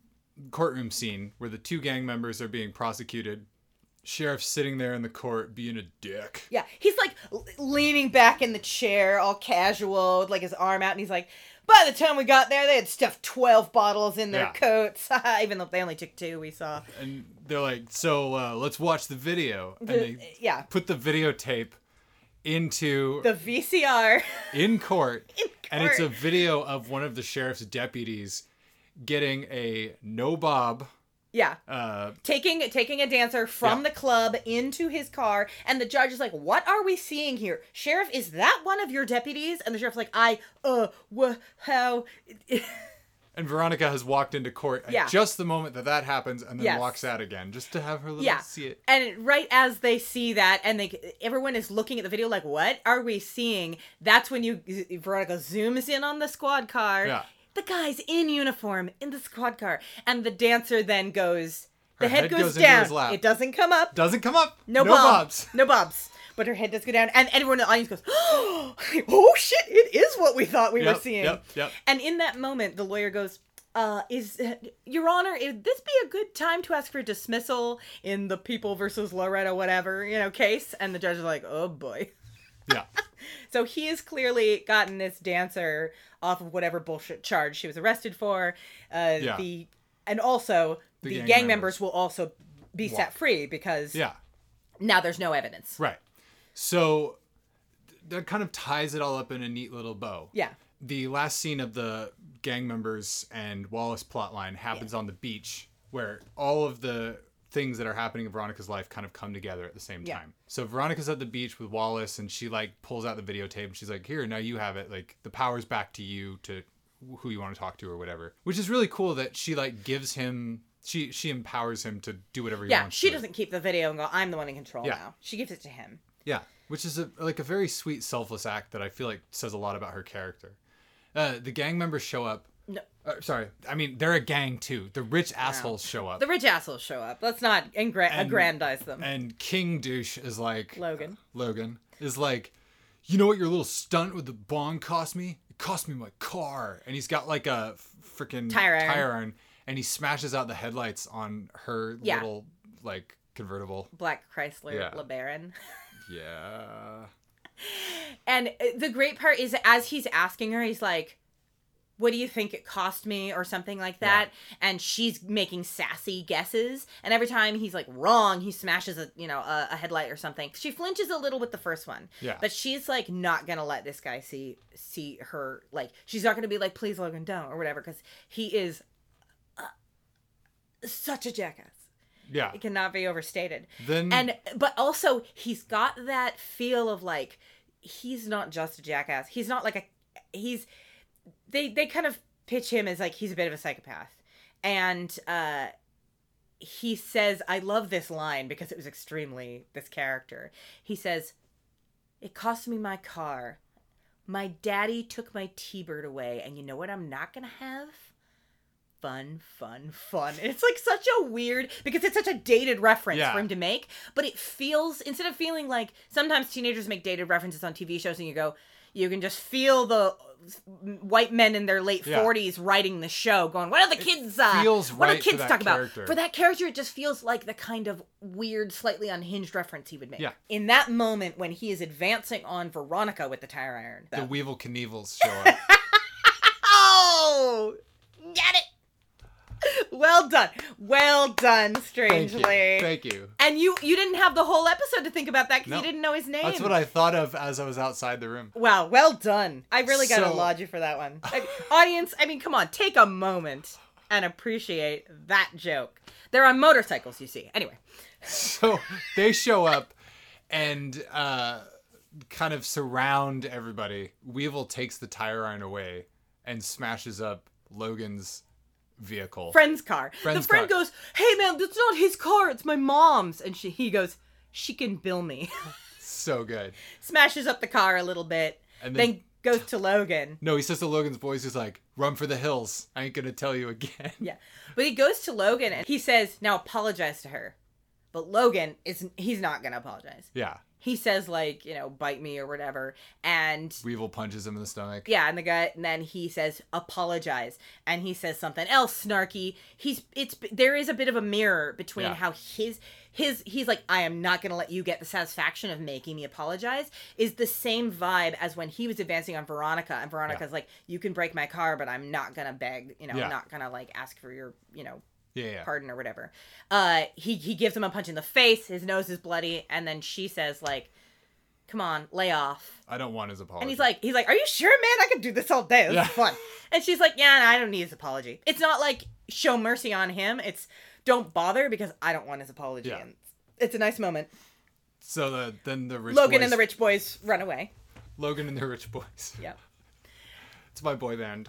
courtroom scene where the two gang members are being prosecuted. Sheriff's sitting there in the court being a dick. Yeah, he's like l- leaning back in the chair, all casual, with like his arm out, and he's like, by the time we got there, they had stuffed twelve bottles in their yeah. coats, even though they only took two, we saw. And they're like, so uh, let's watch the video. And the, they yeah. put the videotape into... the V C R. In court. in court. And it's a video of one of the sheriff's deputies getting a no-bob... Yeah. Uh, taking taking a dancer from yeah. the club into his car. And the judge is like, what are we seeing here? Sheriff, is that one of your deputies? And the sheriff's like, I, uh, wh- how? And Veronica has walked into court yeah. at just the moment that that happens and then yes. walks out again just to have her little yeah. see it. And right as they see that and they everyone is looking at the video like, what are we seeing? That's when you Veronica zooms in on the squad car. Yeah. The guy's in uniform in the squad car, and the dancer then goes. Her the head, head goes, goes down. Into his lap. It doesn't come up. Doesn't come up. No, no bobs. bobs. No bobs. But her head does go down, and everyone in the audience goes, "Oh, oh shit! It is what we thought we yep, were seeing." Yep, yep. And in that moment, the lawyer goes, uh, "Is uh, Your Honor? Would this be a good time to ask for dismissal in the People versus Loretta, whatever you know, case?" And the judge is like, "Oh boy." Yeah. So he has clearly gotten this dancer off of whatever bullshit charge she was arrested for. Uh, yeah. The and also the, the gang, gang members. members will also be Walk. set free because yeah. now there's no evidence. Right. So that kind of ties it all up in a neat little bow. Yeah. The last scene of the gang members and Wallace plotline happens yeah. on the beach where all of the things that are happening in Veronica's life kind of come together at the same time. Yeah. So Veronica's at the beach with Wallace and she like pulls out the videotape and she's like, here, now you have it. Like the power's back to you, to who you want to talk to or whatever, which is really cool that she like gives him, she, she empowers him to do whatever he yeah, wants. Yeah. She doesn't keep the video and go, I'm the one in control yeah. now. She gives it to him. Yeah. Which is a, like a very sweet selfless act that I feel like says a lot about her character. Uh, the gang members show up. No. Uh, sorry. I mean, they're a gang, too. The rich assholes wow. show up. The rich assholes show up. Let's not ingra- and, aggrandize them. And King Douche is like... Logan. Uh, Logan is like, you know what your little stunt with the bong cost me? It cost me my car. And he's got like a freaking tire, tire iron. And he smashes out the headlights on her yeah. little, like, convertible. Black Chrysler yeah. LeBaron. yeah. And the great part is, as he's asking her, he's like... what do you think it cost me or something like that? Yeah. And she's making sassy guesses. And every time he's like wrong, he smashes a you know a, a headlight or something. She flinches a little with the first one. Yeah. But she's like not going to let this guy see see her. Like she's not going to be like, please Logan, don't or whatever. Because he is uh, such a jackass. Yeah. It cannot be overstated. Then, and But also he's got that feel of like, he's not just a jackass. He's not like a, he's... They they kind of pitch him as, like, he's a bit of a psychopath. And uh, he says, I love this line because it was extremely this character. He says, it cost me my car. My daddy took my T-Bird away. And you know what I'm not going to have? fun, fun, fun. It's like such a weird, because it's such a dated reference yeah. for him to make, but it feels, instead of feeling like, sometimes teenagers make dated references on T V shows and you go, you can just feel the white men in their late yeah. forties writing the show going, what are the kids, uh, feels what right are the kids talk character. About? For that character, it just feels like the kind of weird, slightly unhinged reference he would make. Yeah. In that moment when he is advancing on Veronica with the tire iron. Though. The Weevil Knievils show up. Oh! Get it! Well done. Well done, strangely. Thank you. Thank you. And you you didn't have the whole episode to think about that because no. you didn't know his name. That's what I thought of as I was outside the room. Wow, well done. I really got to so... laud you for that one. I mean, audience, I mean, come on, take a moment and appreciate that joke. They're on motorcycles, you see. Anyway. So they show up and uh, kind of surround everybody. Weevil takes the tire iron away and smashes up Logan's vehicle. Friend's car. Friend's the friend car. Goes, hey man, that's not his car, it's my mom's. And she, he goes, she can bill me. So good. Smashes up the car a little bit. And then, then goes to Logan. No, he says to Logan's voice, he's like, run for the hills. I ain't gonna tell you again. Yeah. But he goes to Logan and he says, now apologize to her. But Logan, is he's not gonna apologize. Yeah. He says, like, you know, bite me or whatever, and... Weevil punches him in the stomach. Yeah, in the gut, and then he says, apologize, and he says something else snarky. He's, it's, there is a bit of a mirror between yeah. how his, his, he's like, I am not going to let you get the satisfaction of making me apologize, is the same vibe as when he was advancing on Veronica, and Veronica's yeah. like, you can break my car, but I'm not going to beg, you know, yeah. I'm not going to, like, ask for your, you know... Yeah, yeah. pardon or whatever. Uh, he, he gives him a punch in the face. His nose is bloody. And then she says, like, come on, lay off. I don't want his apology. And he's like, he's like, are you sure, man? I could do this all day. This yeah. is fun. And she's like, yeah, no, I don't need his apology. It's not like show mercy on him. It's don't bother because I don't want his apology. Yeah. And it's a nice moment. So the, then the rich Logan boys... and the rich boys run away. Logan and the rich boys. Yep. It's my boy band.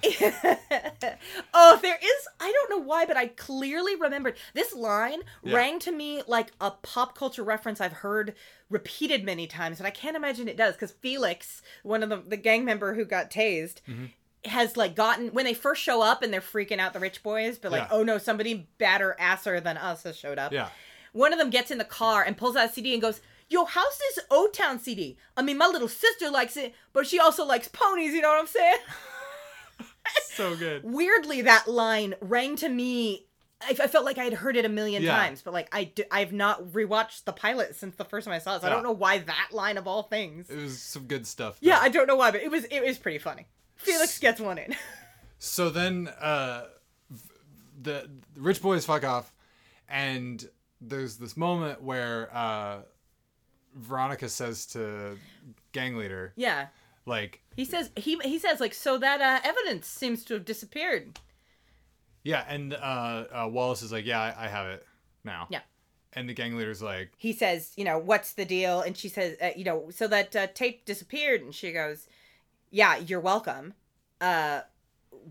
Oh, there is, I don't know why, but I clearly remembered. This line yeah. rang to me like a pop culture reference I've heard repeated many times, but I can't imagine it does, because Felix, one of the, the gang member who got tased, mm-hmm. has like gotten, when they first show up and they're freaking out the rich boys, but like, yeah. oh no, somebody badder asser than us has showed up. Yeah. One of them gets in the car and pulls out a C D and goes, yo, how's this O-Town C D? I mean, my little sister likes it, but she also likes ponies, you know what I'm saying? So good. Weirdly, that line rang to me. I, I felt like I had heard it a million yeah. times, but like I do, I've not rewatched the pilot since the first time I saw it. So yeah. I don't know why that line of all things. It was some good stuff. Though. Yeah, I don't know why, but it was it was pretty funny. Felix gets one in. So then, uh, the, the rich boys fuck off, and there's this moment where uh, Veronica says to gang leader, yeah. like he says he he says like so that uh, evidence seems to have disappeared. Yeah, and uh, uh, Wallace is like, yeah, I, I have it now. Yeah, and the gang leader's like, he says, you know, what's the deal? And she says, uh, you know, so that uh, tape disappeared, and she goes, yeah, you're welcome. Uh,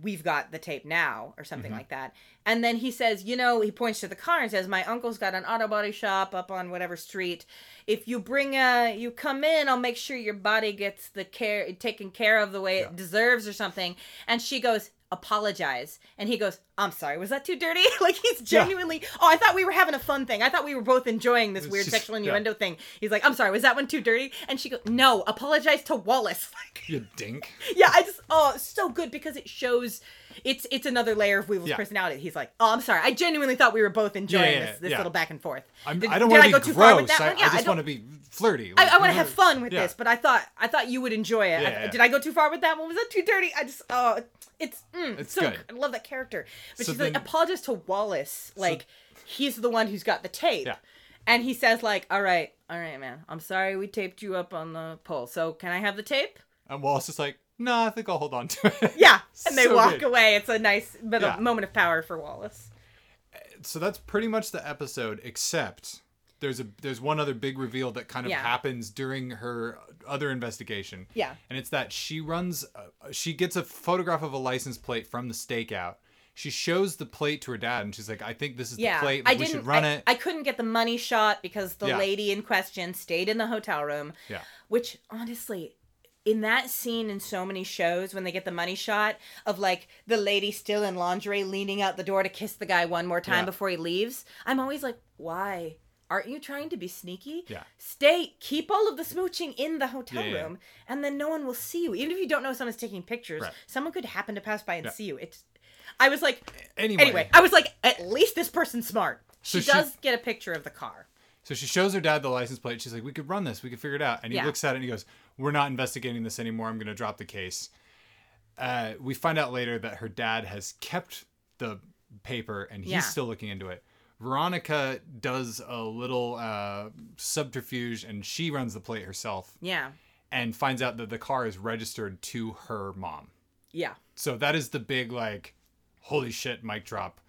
we've got the tape now, or something mm-hmm. like that. And then he says, you know, he points to the car and says, my uncle's got an auto body shop up on whatever street. If you bring a, you come in, I'll make sure your body gets the care, taken care of the way yeah. it deserves or something. And she goes, apologize. And he goes, I'm sorry, was that too dirty? Like he's genuinely, yeah. oh, I thought we were having a fun thing. I thought we were both enjoying this weird just, sexual innuendo yeah. thing. He's like, I'm sorry, was that one too dirty? And she goes, no, apologize to Wallace. Like, you dink. Yeah, I just, oh, so good because it shows, it's it's another layer of Weevil's yeah. personality. He's like, oh, I'm sorry, I genuinely thought we were both enjoying yeah, yeah, this, this yeah. little back and forth. I'm, did, I don't want to be gross. I, yeah, I just want to be flirty. Like, I, I want to have fun with yeah. this, but I thought I thought you would enjoy it. Yeah, I, yeah. Did I go too far with that one? Was that too dirty? I just, oh, it's, mm, it's so good. I love that character. But so she's then, like, apologize to Wallace. Like, so, he's the one who's got the tape. Yeah. And he says, like, all right, all right, man. I'm sorry we taped you up on the pole. So can I have the tape? And Wallace is like, no, nah, I think I'll hold on to it. Yeah. And they so walk good. away. It's a nice middle, yeah. moment of power for Wallace. So that's pretty much the episode, except there's a there's one other big reveal that kind of yeah. happens during her other investigation. Yeah. And it's that she runs, uh, she gets a photograph of a license plate from the stakeout. She shows the plate to her dad, and she's like, I think this is yeah, the plate, but I we should run I, it. I couldn't get the money shot because the yeah. lady in question stayed in the hotel room. Yeah. Which, honestly, in that scene in so many shows when they get the money shot of like the lady still in lingerie leaning out the door to kiss the guy one more time yeah. before he leaves, I'm always like, why? Aren't you trying to be sneaky? Yeah. Stay, keep all of the smooching in the hotel yeah, yeah, room, yeah. and then no one will see you. Even if you don't know someone's taking pictures, right. someone could happen to pass by and yeah. see you. It's, I was like, anyway. anyway, I was like, at least this person's smart. So she, she does get a picture of the car. So she shows her dad the license plate. She's like, we could run this. We could figure it out. And he yeah. looks at it and he goes, we're not investigating this anymore. I'm going to drop the case. Uh, we find out later that her dad has kept the paper and he's yeah. still looking into it. Veronica does a little uh, subterfuge and she runs the plate herself. Yeah. And finds out that the car is registered to her mom. Yeah. So that is the big, like, holy shit, mic drop,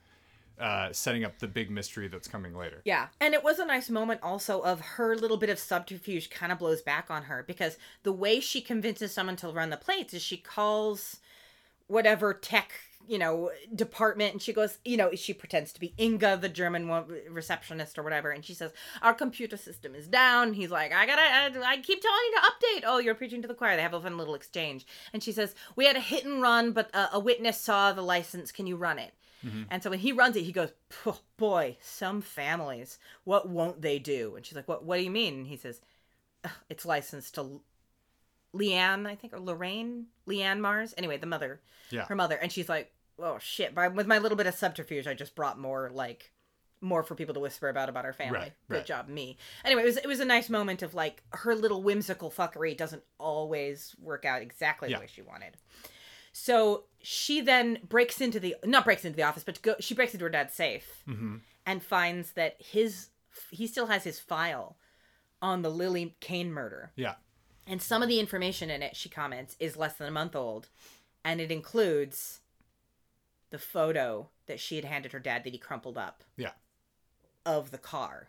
uh, setting up the big mystery that's coming later. Yeah. And it was a nice moment also of her little bit of subterfuge kind of blows back on her, because the way she convinces someone to run the plates is she calls whatever tech, you know, department, and she goes, you know, she pretends to be Inga, the German receptionist or whatever, and she says, our computer system is down. He's like, I gotta, I, I keep telling you to update. Oh, you're preaching to the choir. They have a fun little exchange. And she says, we had a hit and run, but uh, a witness saw the license. Can you run it? Mm-hmm. And so when he runs it, he goes, boy, some families, what won't they do? And she's like, what, what do you mean? And he says, it's licensed to Leanne, I think, or Lorraine, Leanne Mars. Anyway, the mother, yeah. her mother. And she's like, oh, shit. But with my little bit of subterfuge, I just brought more, like, more for people to whisper about, about our family. Right, Good right. job, me. Anyway, it was, it was a nice moment of, like, her little whimsical fuckery doesn't always work out exactly yeah. the way she wanted. So she then breaks into the, not breaks into the office, but go, she breaks into her dad's safe mm-hmm. and finds that his, he still has his file on the Lily Kane murder. Yeah. And some of the information in it, she comments, is less than a month old. And it includes the photo that she had handed her dad that he crumpled up. Yeah. Of the car.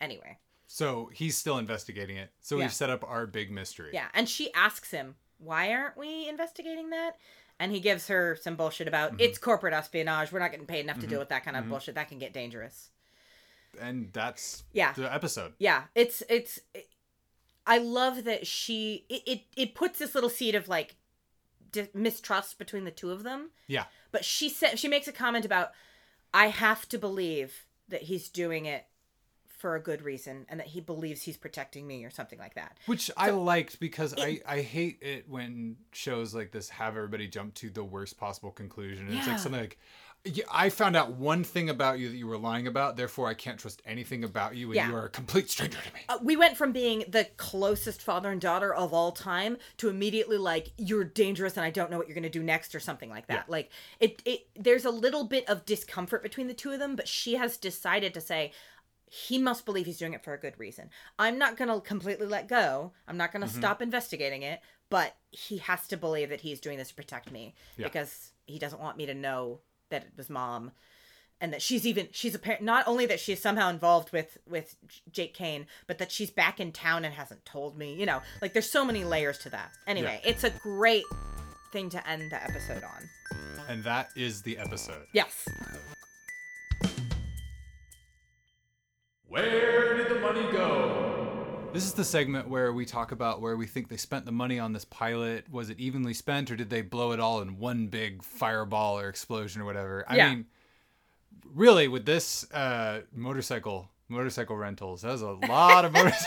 Anyway. So he's still investigating it. So yeah. we've set up our big mystery. Yeah. And she asks him, why aren't we investigating that? And he gives her some bullshit about, mm-hmm. it's corporate espionage. We're not getting paid enough mm-hmm. to deal with that kind of mm-hmm. bullshit. That can get dangerous. And that's yeah. the episode. Yeah. It's, it's... It, I love that she, it, it, it puts this little seed of like di- mistrust between the two of them. Yeah. But she said, she makes a comment about, I have to believe that he's doing it for a good reason and that he believes he's protecting me or something like that. Which so, I liked, because it, I, I hate it when shows like this have everybody jump to the worst possible conclusion. And yeah. it's like something like, I found out one thing about you that you were lying about, therefore I can't trust anything about you, and yeah. you are a complete stranger to me. Uh, we went from being the closest father and daughter of all time to immediately like, you're dangerous and I don't know what you're going to do next or something like that. Yeah. Like, it, it, there's a little bit of discomfort between the two of them, but she has decided to say, he must believe he's doing it for a good reason. I'm not going to completely let go. I'm not going to mm-hmm. stop investigating it, but he has to believe that he's doing this to protect me yeah. because he doesn't want me to know that it was mom, and that she's even, she's a parent, not only that she's somehow involved with, with Jake Kane, but that she's back in town and hasn't told me, you know, like there's so many layers to that. Anyway, yeah. it's a great thing to end the episode on. And that is the episode. Yes. Where did the money go? This is the segment where we talk about where we think they spent the money on this pilot. Was it evenly spent, or did they blow it all in one big fireball or explosion or whatever? I yeah. mean, really, with this uh, motorcycle, motorcycle rentals, that was a lot of motorcycles.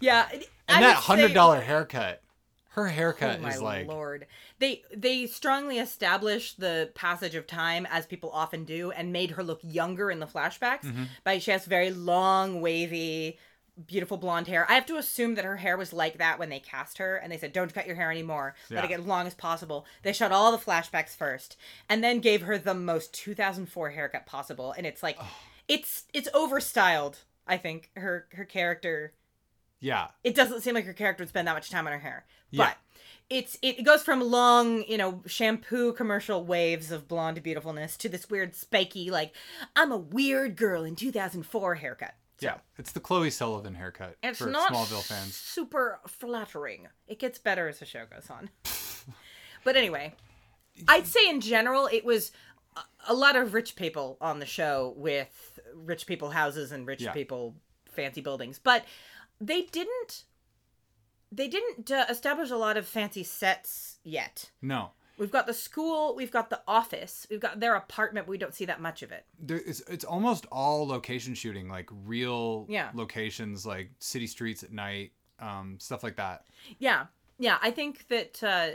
yeah. And I that one hundred dollars say... haircut. Her haircut oh is like... my lord. They, they strongly established the passage of time, as people often do, and made her look younger in the flashbacks. Mm-hmm. But she has very long, wavy, beautiful blonde hair. I have to assume that her hair was like that when they cast her, and they said, don't cut your hair anymore. Yeah. Let it get as long as possible. They shot all the flashbacks first, and then gave her the most two thousand four haircut possible. And it's like, oh. it's it's overstyled, I think, her her character... Yeah. It doesn't seem like her character would spend that much time on her hair. Yeah. But it's it goes from long, you know, shampoo commercial waves of blonde beautifulness to this weird spiky, like, I'm a weird girl in two thousand four haircut. So, yeah. It's the Chloe Sullivan haircut it's for not Smallville fans. Super flattering. It gets better as the show goes on. But anyway, I'd say in general it was a lot of rich people on the show with rich people houses and rich yeah. people fancy buildings. But... they didn't They didn't uh, establish a lot of fancy sets yet. No. We've got the school, we've got the office, we've got their apartment, but we don't see that much of it. There is, it's almost all location shooting, like real yeah. locations, like city streets at night, um, stuff like that. Yeah. Yeah, I think that, uh,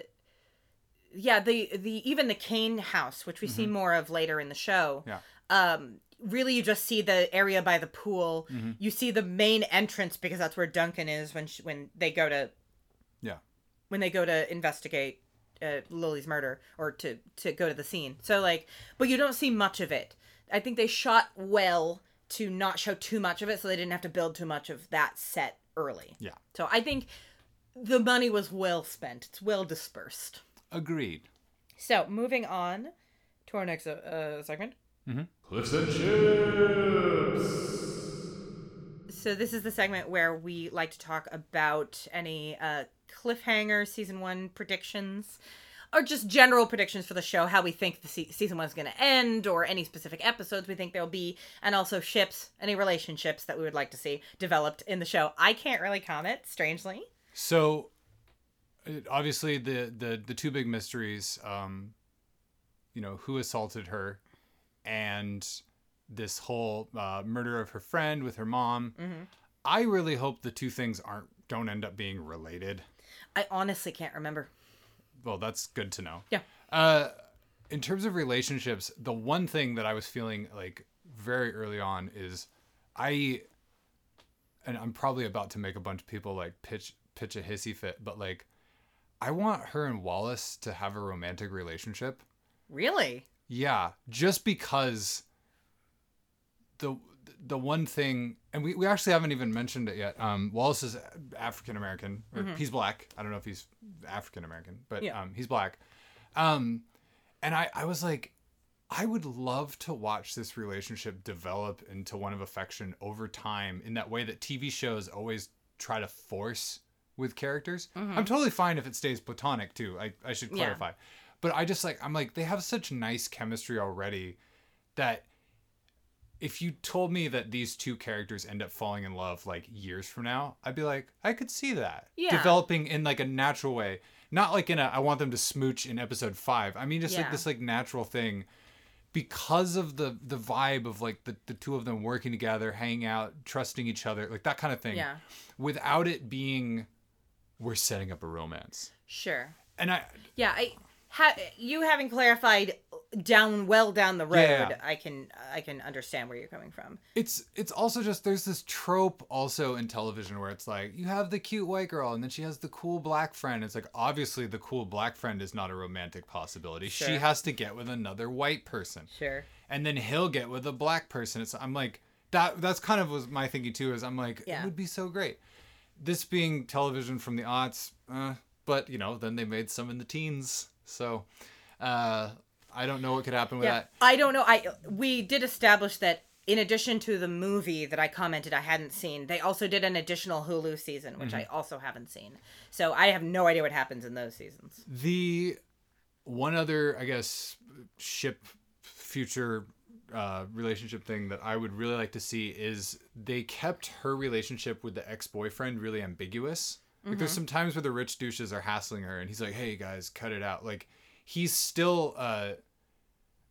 yeah, the, the even the Kane house, which we mm-hmm. see more of later in the show, yeah. um, really you just see the area by the pool. Mm-hmm. You see the main entrance because that's where Duncan is when she, when they go to, yeah, when they go to investigate. Uh, Lily's murder, or to to go to the scene. So like, but you don't see much of it. I think they shot well to not show too much of it, so they didn't have to build too much of that set early. Yeah. So I think the money was well spent. It's well dispersed. Agreed. So moving on to our next uh, segment. Mm-hmm. Cliffs and Chips. So this is the segment where we like to talk about any uh, cliffhanger season one predictions, or just general predictions for the show, how we think the se- season one is going to end, or any specific episodes we think there'll be, and also ships, any relationships that we would like to see developed in the show. I can't really comment, strangely. So obviously the the, the two big mysteries, um, you know, who assaulted her, and this whole uh, murder of her friend with her mom. Mm-hmm. I really hope the two things aren't don't end up being related. I honestly can't remember. Well, that's good to know. Yeah. Uh, in terms of relationships, the one thing that I was feeling like very early on is I, and I'm probably about to make a bunch of people like pitch pitch a hissy fit, but like I want her and Wallace to have a romantic relationship. Really? Yeah. Just because the the one thing, and we, we actually haven't even mentioned it yet. Um, Wallace is African American, or mm-hmm. he's black. I don't know if he's African American, but yeah. um, he's black. Um, and I, I was like, I would love to watch this relationship develop into one of affection over time in that way that T V shows always try to force with characters. Mm-hmm. I'm totally fine if it stays platonic too. I, I should clarify, yeah. but I just like, I'm like, they have such nice chemistry already that if you told me that these two characters end up falling in love like years from now, I'd be like, I could see that yeah. developing in like a natural way, not like in a, I want them to smooch in episode five. I mean, just yeah. like this like natural thing because of the, the vibe of like the, the two of them working together, hanging out, trusting each other, like that kind of thing yeah. without it being, we're setting up a romance. Sure. And I, yeah, I, ha- you having clarified down well down the road yeah, yeah. I can I can understand where you're coming from. It's it's also just there's this trope also in television where it's like you have the cute white girl and then she has the cool black friend. It's like obviously the cool black friend is not a romantic possibility. Sure. She has to get with another white person. Sure. And then he'll get with a black person. It's I'm like that that's kind of was my thinking too is I'm like yeah. it would be so great. This being television from the aughts, uh, but you know, then they made some in the teens. So uh I don't know what could happen with yeah, that. I don't know. I we did establish that in addition to the movie that I commented I hadn't seen, they also did an additional Hulu season, which mm-hmm. I also haven't seen. So I have no idea what happens in those seasons. The one other, I guess, ship future uh, relationship thing that I would really like to see is they kept her relationship with the ex-boyfriend really ambiguous. Like mm-hmm. there's some times where the rich douches are hassling her and he's like, hey, guys, cut it out. Like he's still... Uh,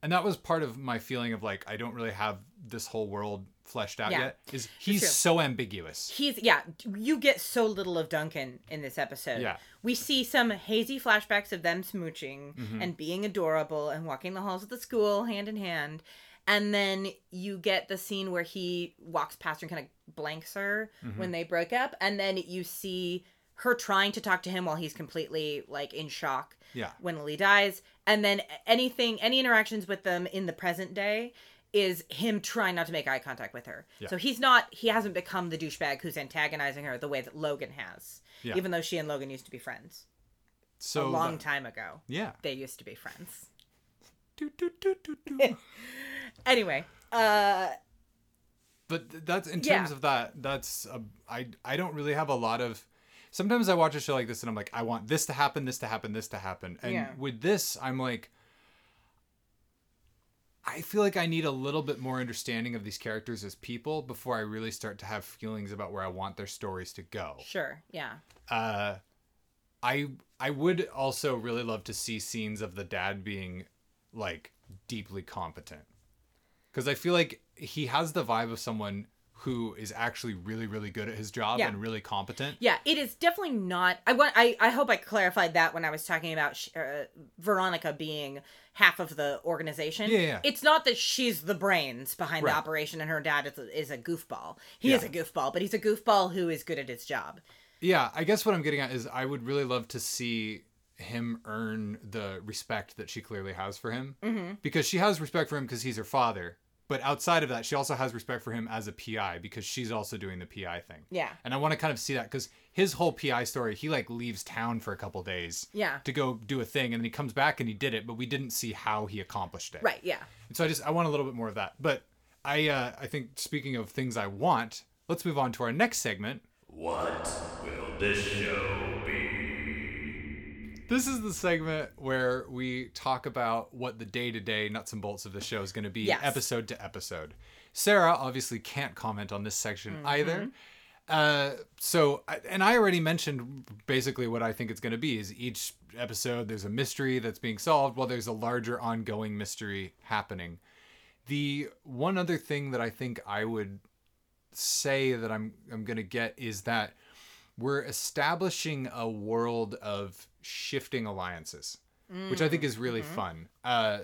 And that was part of my feeling of like, I don't really have this whole world fleshed out yeah. yet. Is he's so ambiguous. He's, yeah. You get so little of Duncan in this episode. Yeah. We see some hazy flashbacks of them smooching mm-hmm. and being adorable and walking the halls of the school hand in hand. And then you get the scene where he walks past her and kind of blanks her mm-hmm. when they broke up. And then you see her trying to talk to him while he's completely like in shock yeah. when Lily dies. And then anything, any interactions with them in the present day is him trying not to make eye contact with her. Yeah. So he's not, he hasn't become the douchebag who's antagonizing her the way that Logan has, yeah. even though she and Logan used to be friends. So a long that, time ago. Yeah. They used to be friends. Do, do, do, do, do. Anyway. Uh, but that's, in terms yeah. of that, that's, a, I, I don't really have a lot of, sometimes I watch a show like this and I'm like, I want this to happen, this to happen, this to happen. And yeah. with this, I'm like, I feel like I need a little bit more understanding of these characters as people before I really start to have feelings about where I want their stories to go. Sure, yeah. Uh, I I would also really love to see scenes of the dad being, like, deeply competent. Because I feel like he has the vibe of someone who is actually really, really good at his job yeah. and really competent. Yeah, it is definitely not... I want. I, I hope I clarified that when I was talking about she, uh, Veronica being half of the organization. Yeah, yeah. It's not that she's the brains behind right. the operation and her dad is a, is a goofball. He yeah. is a goofball, but he's a goofball who is good at his job. Yeah, I guess what I'm getting at is I would really love to see him earn the respect that she clearly has for him. Mm-hmm. Because she has respect for him because he's her father. But outside of that, she also has respect for him as a P I because she's also doing the P I thing. Yeah. And I want to kind of see that because his whole P I story, he like leaves town for a couple of days yeah. to go do a thing. And then he comes back and he did it, but we didn't see how he accomplished it. Right. Yeah. And so I just, I want a little bit more of that. But I, uh, I think speaking of things I want, let's move on to our next segment. What will this show be? This is the segment where we talk about what the day-to-day nuts and bolts of the show is going to be yes. episode to episode. Sarah obviously can't comment on this section mm-hmm. either. Uh, so, and I already mentioned basically what I think it's going to be is each episode there's a mystery that's being solved while there's a larger ongoing mystery happening. The one other thing that I think I would... say that I'm I'm gonna get is that we're establishing a world of shifting alliances, mm. which I think is really mm-hmm. fun. Uh,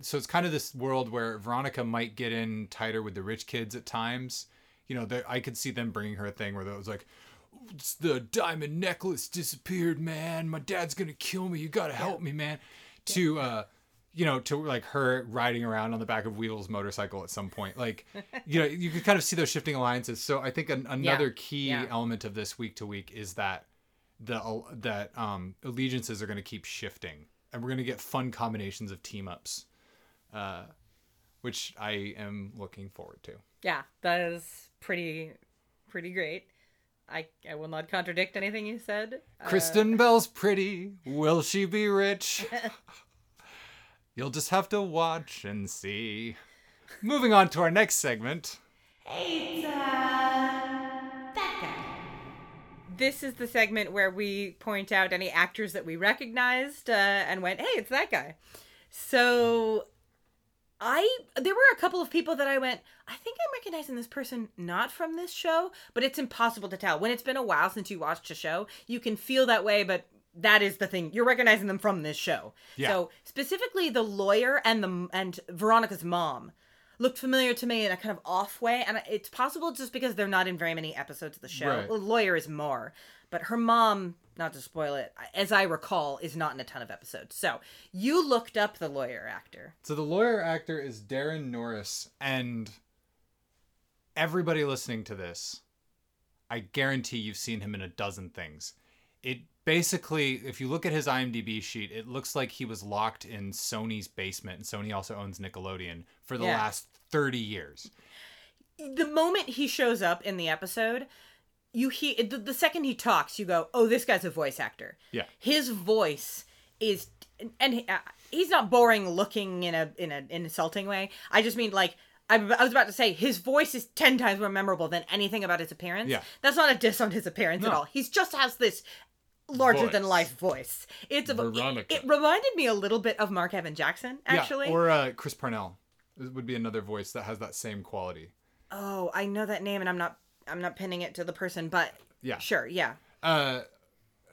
so it's kind of this world where Veronica might get in tighter with the rich kids at times. You know, I could see them bringing her a thing where it was like, the diamond necklace disappeared, man. My dad's gonna kill me. You gotta help me, man. To uh, you know, to like her riding around on the back of Wheels' motorcycle at some point. Like, you know, you can kind of see those shifting alliances. So I think an, another yeah. key yeah. element of this week to week is that the that um, allegiances are going to keep shifting. And we're going to get fun combinations of team-ups, uh, which I am looking forward to. Yeah, that is pretty, pretty great. I, I will not contradict anything you said. Kristen uh... Bell's pretty. Will she be rich? You'll just have to watch and see. Moving on to our next segment. Hey, that guy. This is the segment where we point out any actors that we recognized uh, and went, hey, it's that guy. So I there were a couple of people that I went, I think I'm recognizing this person not from this show, but it's impossible to tell. When it's been a while since you watched a show, you can feel that way, but... that is the thing. You're recognizing them from this show. Yeah. So specifically the lawyer and the and Veronica's mom looked familiar to me in a kind of off way. And it's possible just because they're not in very many episodes of the show. Right. Well, the lawyer is more. But her mom, not to spoil it, as I recall, is not in a ton of episodes. So you looked up the lawyer actor. So the lawyer actor is Daran Norris. And everybody listening to this, I guarantee you've seen him in a dozen things. It basically, if you look at his IMDb sheet, it looks like he was locked in Sony's basement, and Sony also owns Nickelodeon, for the yeah. last thirty years. The moment he shows up in the episode, you hear, the, the second he talks, you go, oh, this guy's a voice actor. Yeah. His voice is, and he, uh, he's not boring looking in a in an insulting way. I just mean, like, I, I was about to say, his voice is ten times more memorable than anything about his appearance. Yeah. That's not a diss on his appearance no. at all. He just has this... larger voice. Than life voice. It's a Veronica. It, it reminded me a little bit of Mark Evan Jackson, actually. Yeah, or uh, Chris Parnell would be another voice that has that same quality. Oh, I know that name, and I'm not I'm not pinning it to the person, but yeah, sure, yeah. Uh,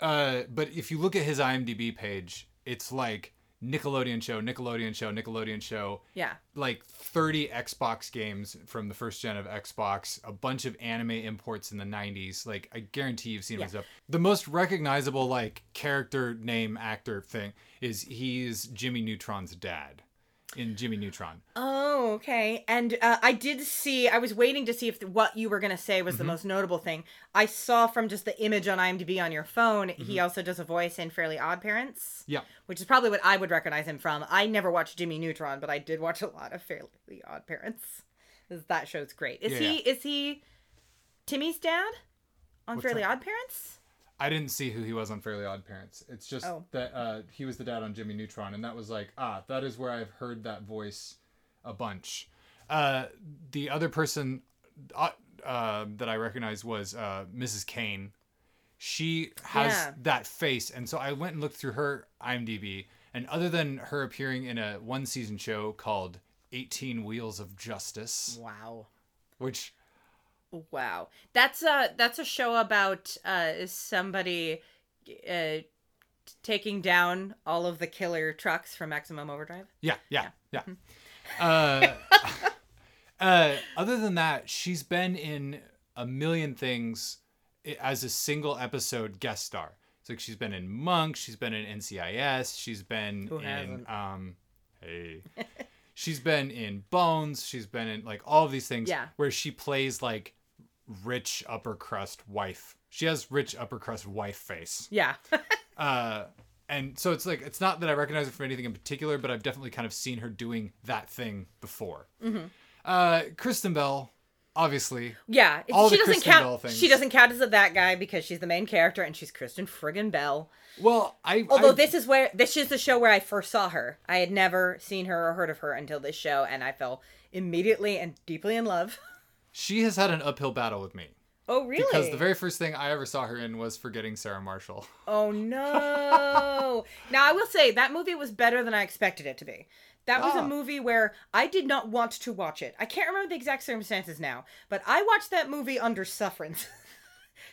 uh, but if you look at his IMDb page, it's like Nickelodeon show, Nickelodeon show, Nickelodeon show. Yeah, like thirty Xbox games from the first gen of Xbox, a bunch of anime imports in the nineties. Like, I guarantee you've seen yeah. him stuff. The most recognizable like character name actor thing is he's Jimmy Neutron's dad in Jimmy Neutron. Oh, okay. And uh, I did see. I was waiting to see if the, what you were gonna say was mm-hmm. the most notable thing. I saw from just the image on IMDb on your phone. Mm-hmm. He also does a voice in Fairly OddParents. Yeah. Which is probably what I would recognize him from. I never watched Jimmy Neutron, but I did watch a lot of Fairly OddParents. That show's great. Is yeah, he yeah. is he Timmy's dad on What's Fairly OddParents? I didn't see who he was on Fairly OddParents. It's just oh. that uh, he was the dad on Jimmy Neutron, and that was like, ah, that is where I've heard that voice a bunch. Uh, the other person uh, uh, that I recognized was uh, Missus Kane. She has yeah. that face. And so I went and looked through her IMDb. And other than her appearing in a one-season show called eighteen Wheels of Justice. Wow. Which... Wow. That's a, that's a show about uh, somebody... Uh, taking down all of the killer trucks from Maximum Overdrive. Yeah, yeah, yeah. yeah. uh, uh, other than that, she's been in a million things as a single episode guest star. It's like she's been in Monk, she's been in N C I S, she's been Who in hasn't? um, hey, she's been in Bones, she's been in like all of these things yeah. where she plays like rich upper crust wife. She has rich upper crust wife face. Yeah. Uh, and so it's like, it's not that I recognize her from anything in particular, but I've definitely kind of seen her doing that thing before. Mm-hmm. Uh, Kristen Bell, obviously. Yeah. All she the Kristen count, Bell things. She doesn't count as a that guy because she's the main character and she's Kristen friggin' Bell. Well, I... Although I, this is where, this is the show where I first saw her. I had never seen her or heard of her until this show, and I fell immediately and deeply in love. She has had an uphill battle with me. Oh, really? Because the very first thing I ever saw her in was Forgetting Sarah Marshall. Oh, no. Now, I will say that movie was better than I expected it to be. That was ah. a movie where I did not want to watch it. I can't remember the exact circumstances now, but I watched that movie under sufferance.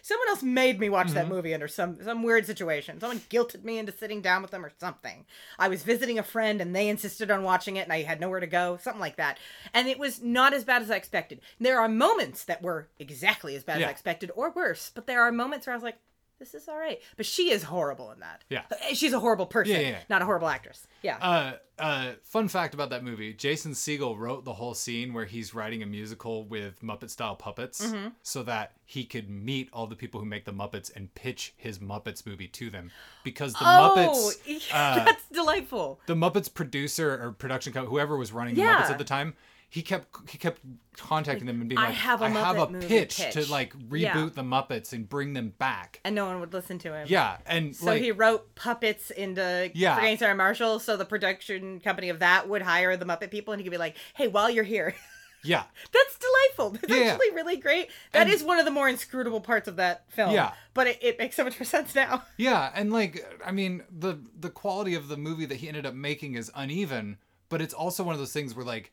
Someone else made me watch mm-hmm. that movie under some, some weird situation. Someone guilted me into sitting down with them or something. I was visiting a friend and they insisted on watching it and I had nowhere to go, something like that. And it was not as bad as I expected. There are moments that were exactly as bad yeah. as I expected or worse, but there are moments where I was like, this is all right. But she is horrible in that. Yeah. She's a horrible person, yeah, yeah, yeah. not a horrible actress. Yeah. Uh, uh, fun fact about that movie, Jason Segel wrote the whole scene where he's writing a musical with Muppet-style puppets mm-hmm. so that he could meet all the people who make the Muppets and pitch his Muppets movie to them. Because the oh, Muppets... Uh, that's delightful. The Muppets producer or production company, whoever was running yeah. the Muppets at the time... He kept he kept contacting them and being I like, have I have a pitch, pitch to like reboot yeah. the Muppets and bring them back. And no one would listen to him. Yeah. And so like, he wrote puppets into yeah. Forgetting Sarah Marshall. So the production company of that would hire the Muppet people and he could be like, hey, while you're here. Yeah. That's delightful. That's yeah, actually yeah. really great. That and, is one of the more inscrutable parts of that film. Yeah. But it, it makes so much more sense now. Yeah. And like, I mean, the the quality of the movie that he ended up making is uneven, but it's also one of those things where like,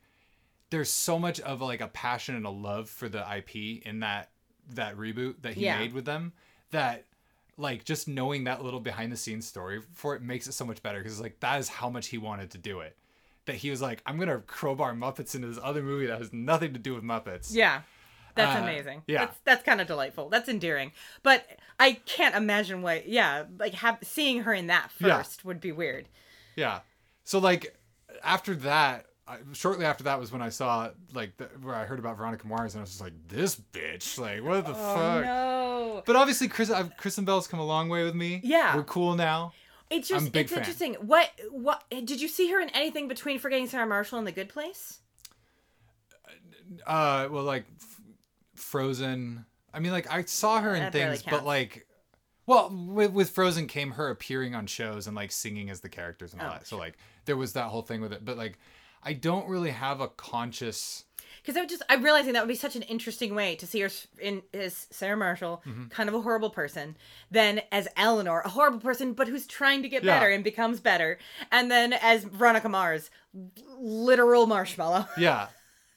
there's so much of like a passion and a love for the I P in that, that reboot that he yeah. made with them that like just knowing that little behind the scenes story for it makes it so much better. Cause like, that is how much he wanted to do it. That he was like, I'm going to crowbar Muppets into this other movie that has nothing to do with Muppets. Yeah. That's uh, amazing. Yeah. That's, that's kind of delightful. That's endearing. But I can't imagine what, yeah. Like have, seeing her in that first yeah. would be weird. Yeah. So like after that, shortly after that was when I saw like the, where I heard about Veronica Mars and I was just like, this bitch, like what the oh, fuck? No. But obviously, Chris, I've, Kristen Bell's come a long way with me. Yeah, we're cool now. It's just I'm a big it's fan. Interesting. What what did you see her in anything between Forgetting Sarah Marshall and The Good Place? Uh, well, like f- Frozen. I mean, like I saw her in that things, but like, well, with, with Frozen came her appearing on shows and like singing as the characters and all oh, that. So like, there was that whole thing with it, but like. I don't really have a conscious... Because I just, I'm realizing that would be such an interesting way to see her in as Sarah Marshall, mm-hmm. kind of a horrible person, then as Eleanor, a horrible person, but who's trying to get yeah. better and becomes better, and then as Veronica Mars, literal marshmallow. Yeah,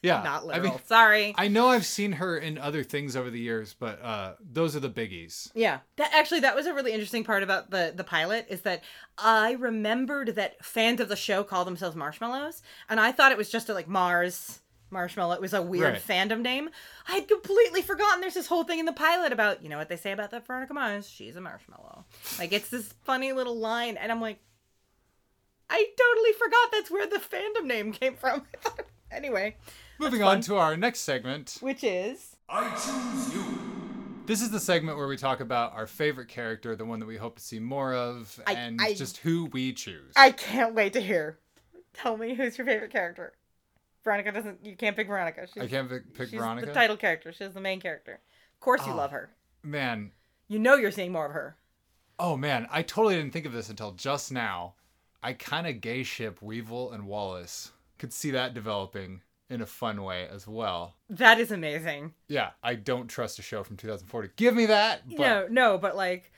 yeah. Not literal, I mean, sorry. I know I've seen her in other things over the years, but uh, those are the biggies. Yeah, that actually, that was a really interesting part about the, the pilot, is that... I remembered that fans of the show call themselves marshmallows, and I thought it was just a, like Mars marshmallow. It was a weird right. fandom name. I had completely forgotten there's this whole thing in the pilot about, you know what they say about that Veronica Mars? She's a marshmallow. Like, it's this funny little line, and I'm like, I totally forgot that's where the fandom name came from. Anyway. Moving on to our next segment. Which is... I Choose You. This is the segment where we talk about our favorite character, the one that we hope to see more of, I, and I, just who we choose. I can't wait to hear. Tell me who's your favorite character. Veronica doesn't... You can't pick Veronica. She's, I can't pick, pick she's Veronica? She's the title character. She's the main character. Of course you oh, love her. Man. You know you're seeing more of her. Oh, man. I totally didn't think of this until just now. I kind of gay ship Weevil and Wallace. could see that developing in a fun way as well. That is amazing. Yeah, I don't trust a show from two thousand four to give me that. But... No, no, but like...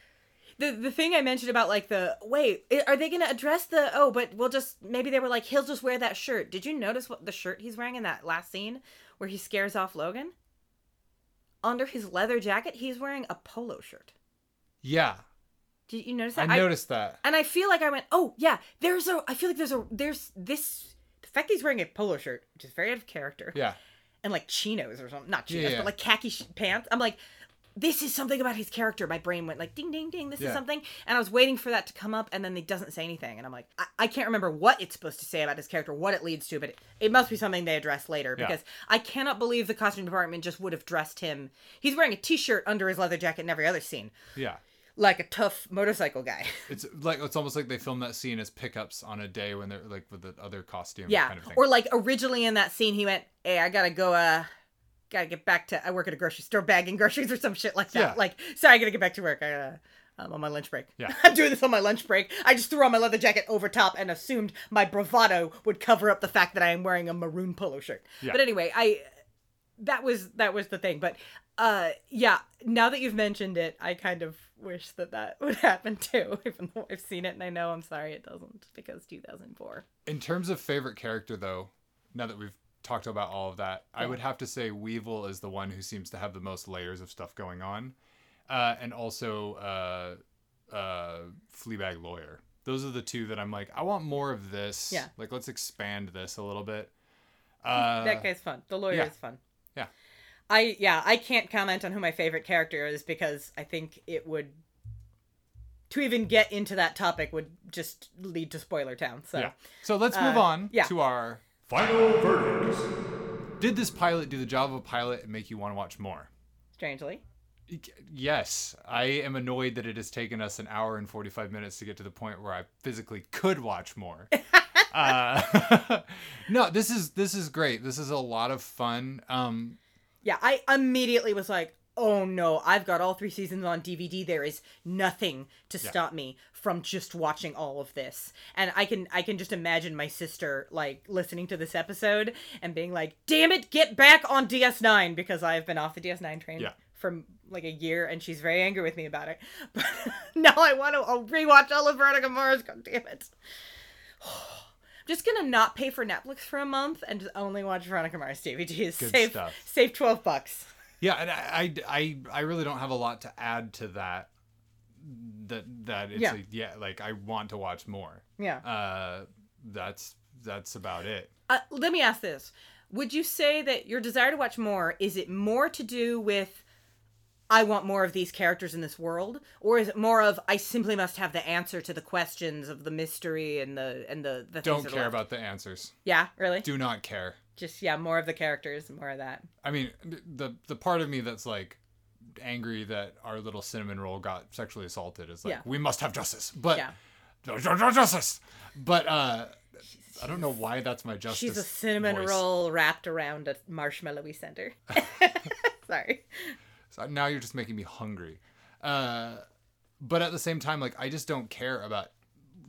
The the thing I mentioned about, like, the, wait, are they going to address the, oh, but we'll just, maybe they were like, he'll just wear that shirt. Did you notice what the shirt he's wearing in that last scene where he scares off Logan? Under his leather jacket, he's wearing a polo shirt. Yeah. Did you notice that? I, I noticed that. And I feel like I went, oh, yeah, there's a, I feel like there's a, there's this, the fact that he's wearing a polo shirt, which is very out of character. Yeah. And, like, chinos or something. Not chinos, yeah, yeah. but, like, khaki sh- pants. I'm like... This is something about his character. My brain went like, ding, ding, ding. This yeah. is something. And I was waiting for that to come up, and then he doesn't say anything. And I'm like, I, I can't remember what it's supposed to say about his character, what it leads to, but it, it must be something they address later yeah. because I cannot believe the costume department just would have dressed him. He's wearing a t-shirt under his leather jacket in every other scene. Yeah. Like a tough motorcycle guy. It's like it's almost like they filmed that scene as pickups on a day when they're like with the other costume yeah. kind of thing. Or like originally in that scene, he went, hey, I gotta go, uh... gotta get back to, I work at a grocery store bagging groceries or some shit like that. Yeah. Like, sorry, I gotta get back to work. I gotta, I'm on my lunch break. Yeah. I'm doing this on my lunch break. I just threw on my leather jacket over top and assumed my bravado would cover up the fact that I am wearing a maroon polo shirt. Yeah. But anyway, I, that was, that was the thing. But, uh, yeah, now that you've mentioned it, I kind of wish that that would happen too, even though I've seen it and I know I'm sorry it doesn't because two thousand four. In terms of favorite character though, now that we've talked about all of that, yeah. I would have to say Weevil is the one who seems to have the most layers of stuff going on, uh and also uh uh Fleabag Lawyer. Those are the two that I'm like, I want more of this. Yeah, like let's expand this a little bit. Uh that guy's fun. The lawyer yeah. is fun. Yeah, I yeah I can't comment on who my favorite character is because I think it would, to even get into that topic would just lead to Spoiler Town. So yeah. so let's move uh, on yeah. to our final verdict. Did this pilot do the job of a pilot and make you want to watch more? Strangely. Yes. I am annoyed that it has taken us an hour and forty-five minutes to get to the point where I physically could watch more. uh, no, this is this is great. This is a lot of fun. Um, yeah, I immediately was like, oh no, I've got all three seasons on D V D. There is nothing to yeah. stop me from just watching all of this. And I can I can just imagine my sister like listening to this episode and being like, damn it, get back on D S nine, because I've been off the D S nine train yeah. for like a year and she's very angry with me about it. But now I want to I'll rewatch all of Veronica Mars. God damn it. Just gonna not pay for Netflix for a month and just only watch Veronica Mars D V Ds. Good save, stuff. Save twelve bucks. Yeah, and I, I, I really don't have a lot to add to that. That that it's yeah, a, yeah like I want to watch more. Yeah, uh, that's that's about it. Uh, let me ask this: would you say that your desire to watch more, is it more to do with I want more of these characters in this world, or is it more of I simply must have the answer to the questions of the mystery and the and the, the don't things care about the answers? Yeah, really. Do not care. Just, yeah, more of the characters, more of that. I mean, the the part of me that's, like, angry that our little cinnamon roll got sexually assaulted is like, yeah. we must have justice. But, yeah. justice! But, uh, she's, I don't know why that's my justice She's a cinnamon voice. Roll wrapped around a marshmallowy center. Sorry. So now you're just making me hungry. Uh, but at the same time, like, I just don't care about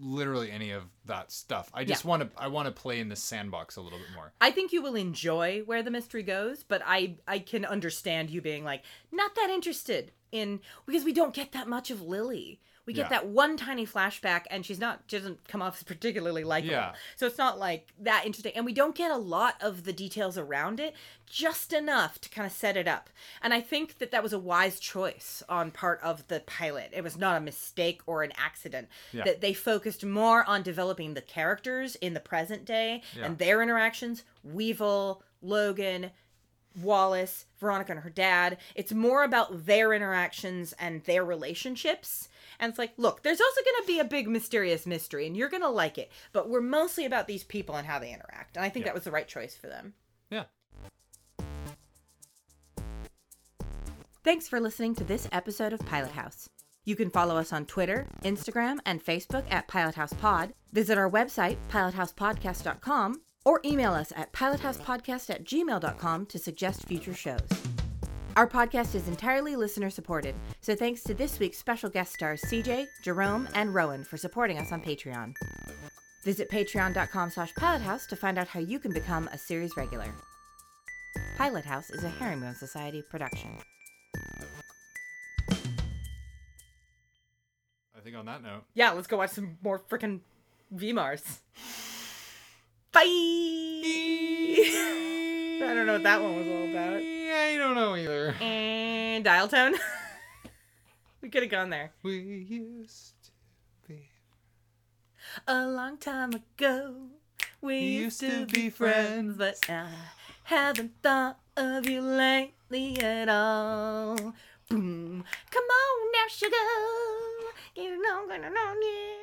literally any of that stuff. I just yeah. want to I want to play in the sandbox a little bit more. I think you will enjoy where the mystery goes, but I I can understand you being like not that interested in, because we don't get that much of Lily. We get yeah. that one tiny flashback and she's not she doesn't come off as particularly likable. Yeah. So it's not like that interesting, and we don't get a lot of the details around it, just enough to kind of set it up. And I think that that was a wise choice on part of the pilot. It was not a mistake or an accident yeah. that they focused more on developing the characters in the present day yeah. and their interactions. Weevil, Logan, Wallace, Veronica and her dad. It's more about their interactions and their relationships. And it's like, look, there's also going to be a big mysterious mystery and you're going to like it, but we're mostly about these people and how they interact. And I think yeah. that was the right choice for them. Yeah. Thanks for listening to this episode of Pilot House. You can follow us on Twitter, Instagram, and Facebook at Pilot House Pod, visit our website, pilot house podcast dot com, or email us at pilot house podcast at gmail dot com to suggest future shows. Our podcast is entirely listener-supported, so thanks to this week's special guest stars C J, Jerome, and Rowan for supporting us on Patreon. Visit patreon.com slash pilothouse to find out how you can become a series regular. Pilot House is a Herringbone Society production. I think on that note... Yeah, let's go watch some more frickin' V-Mars. Bye! I don't know what that one was all about. I don't know either. And dial tone? We could have gone there. We used to be... A long time ago, we, we used, used to, to be friends, friends, but I haven't thought of you lately at all. Boom. Come on now, sugar. You know, gonna know you.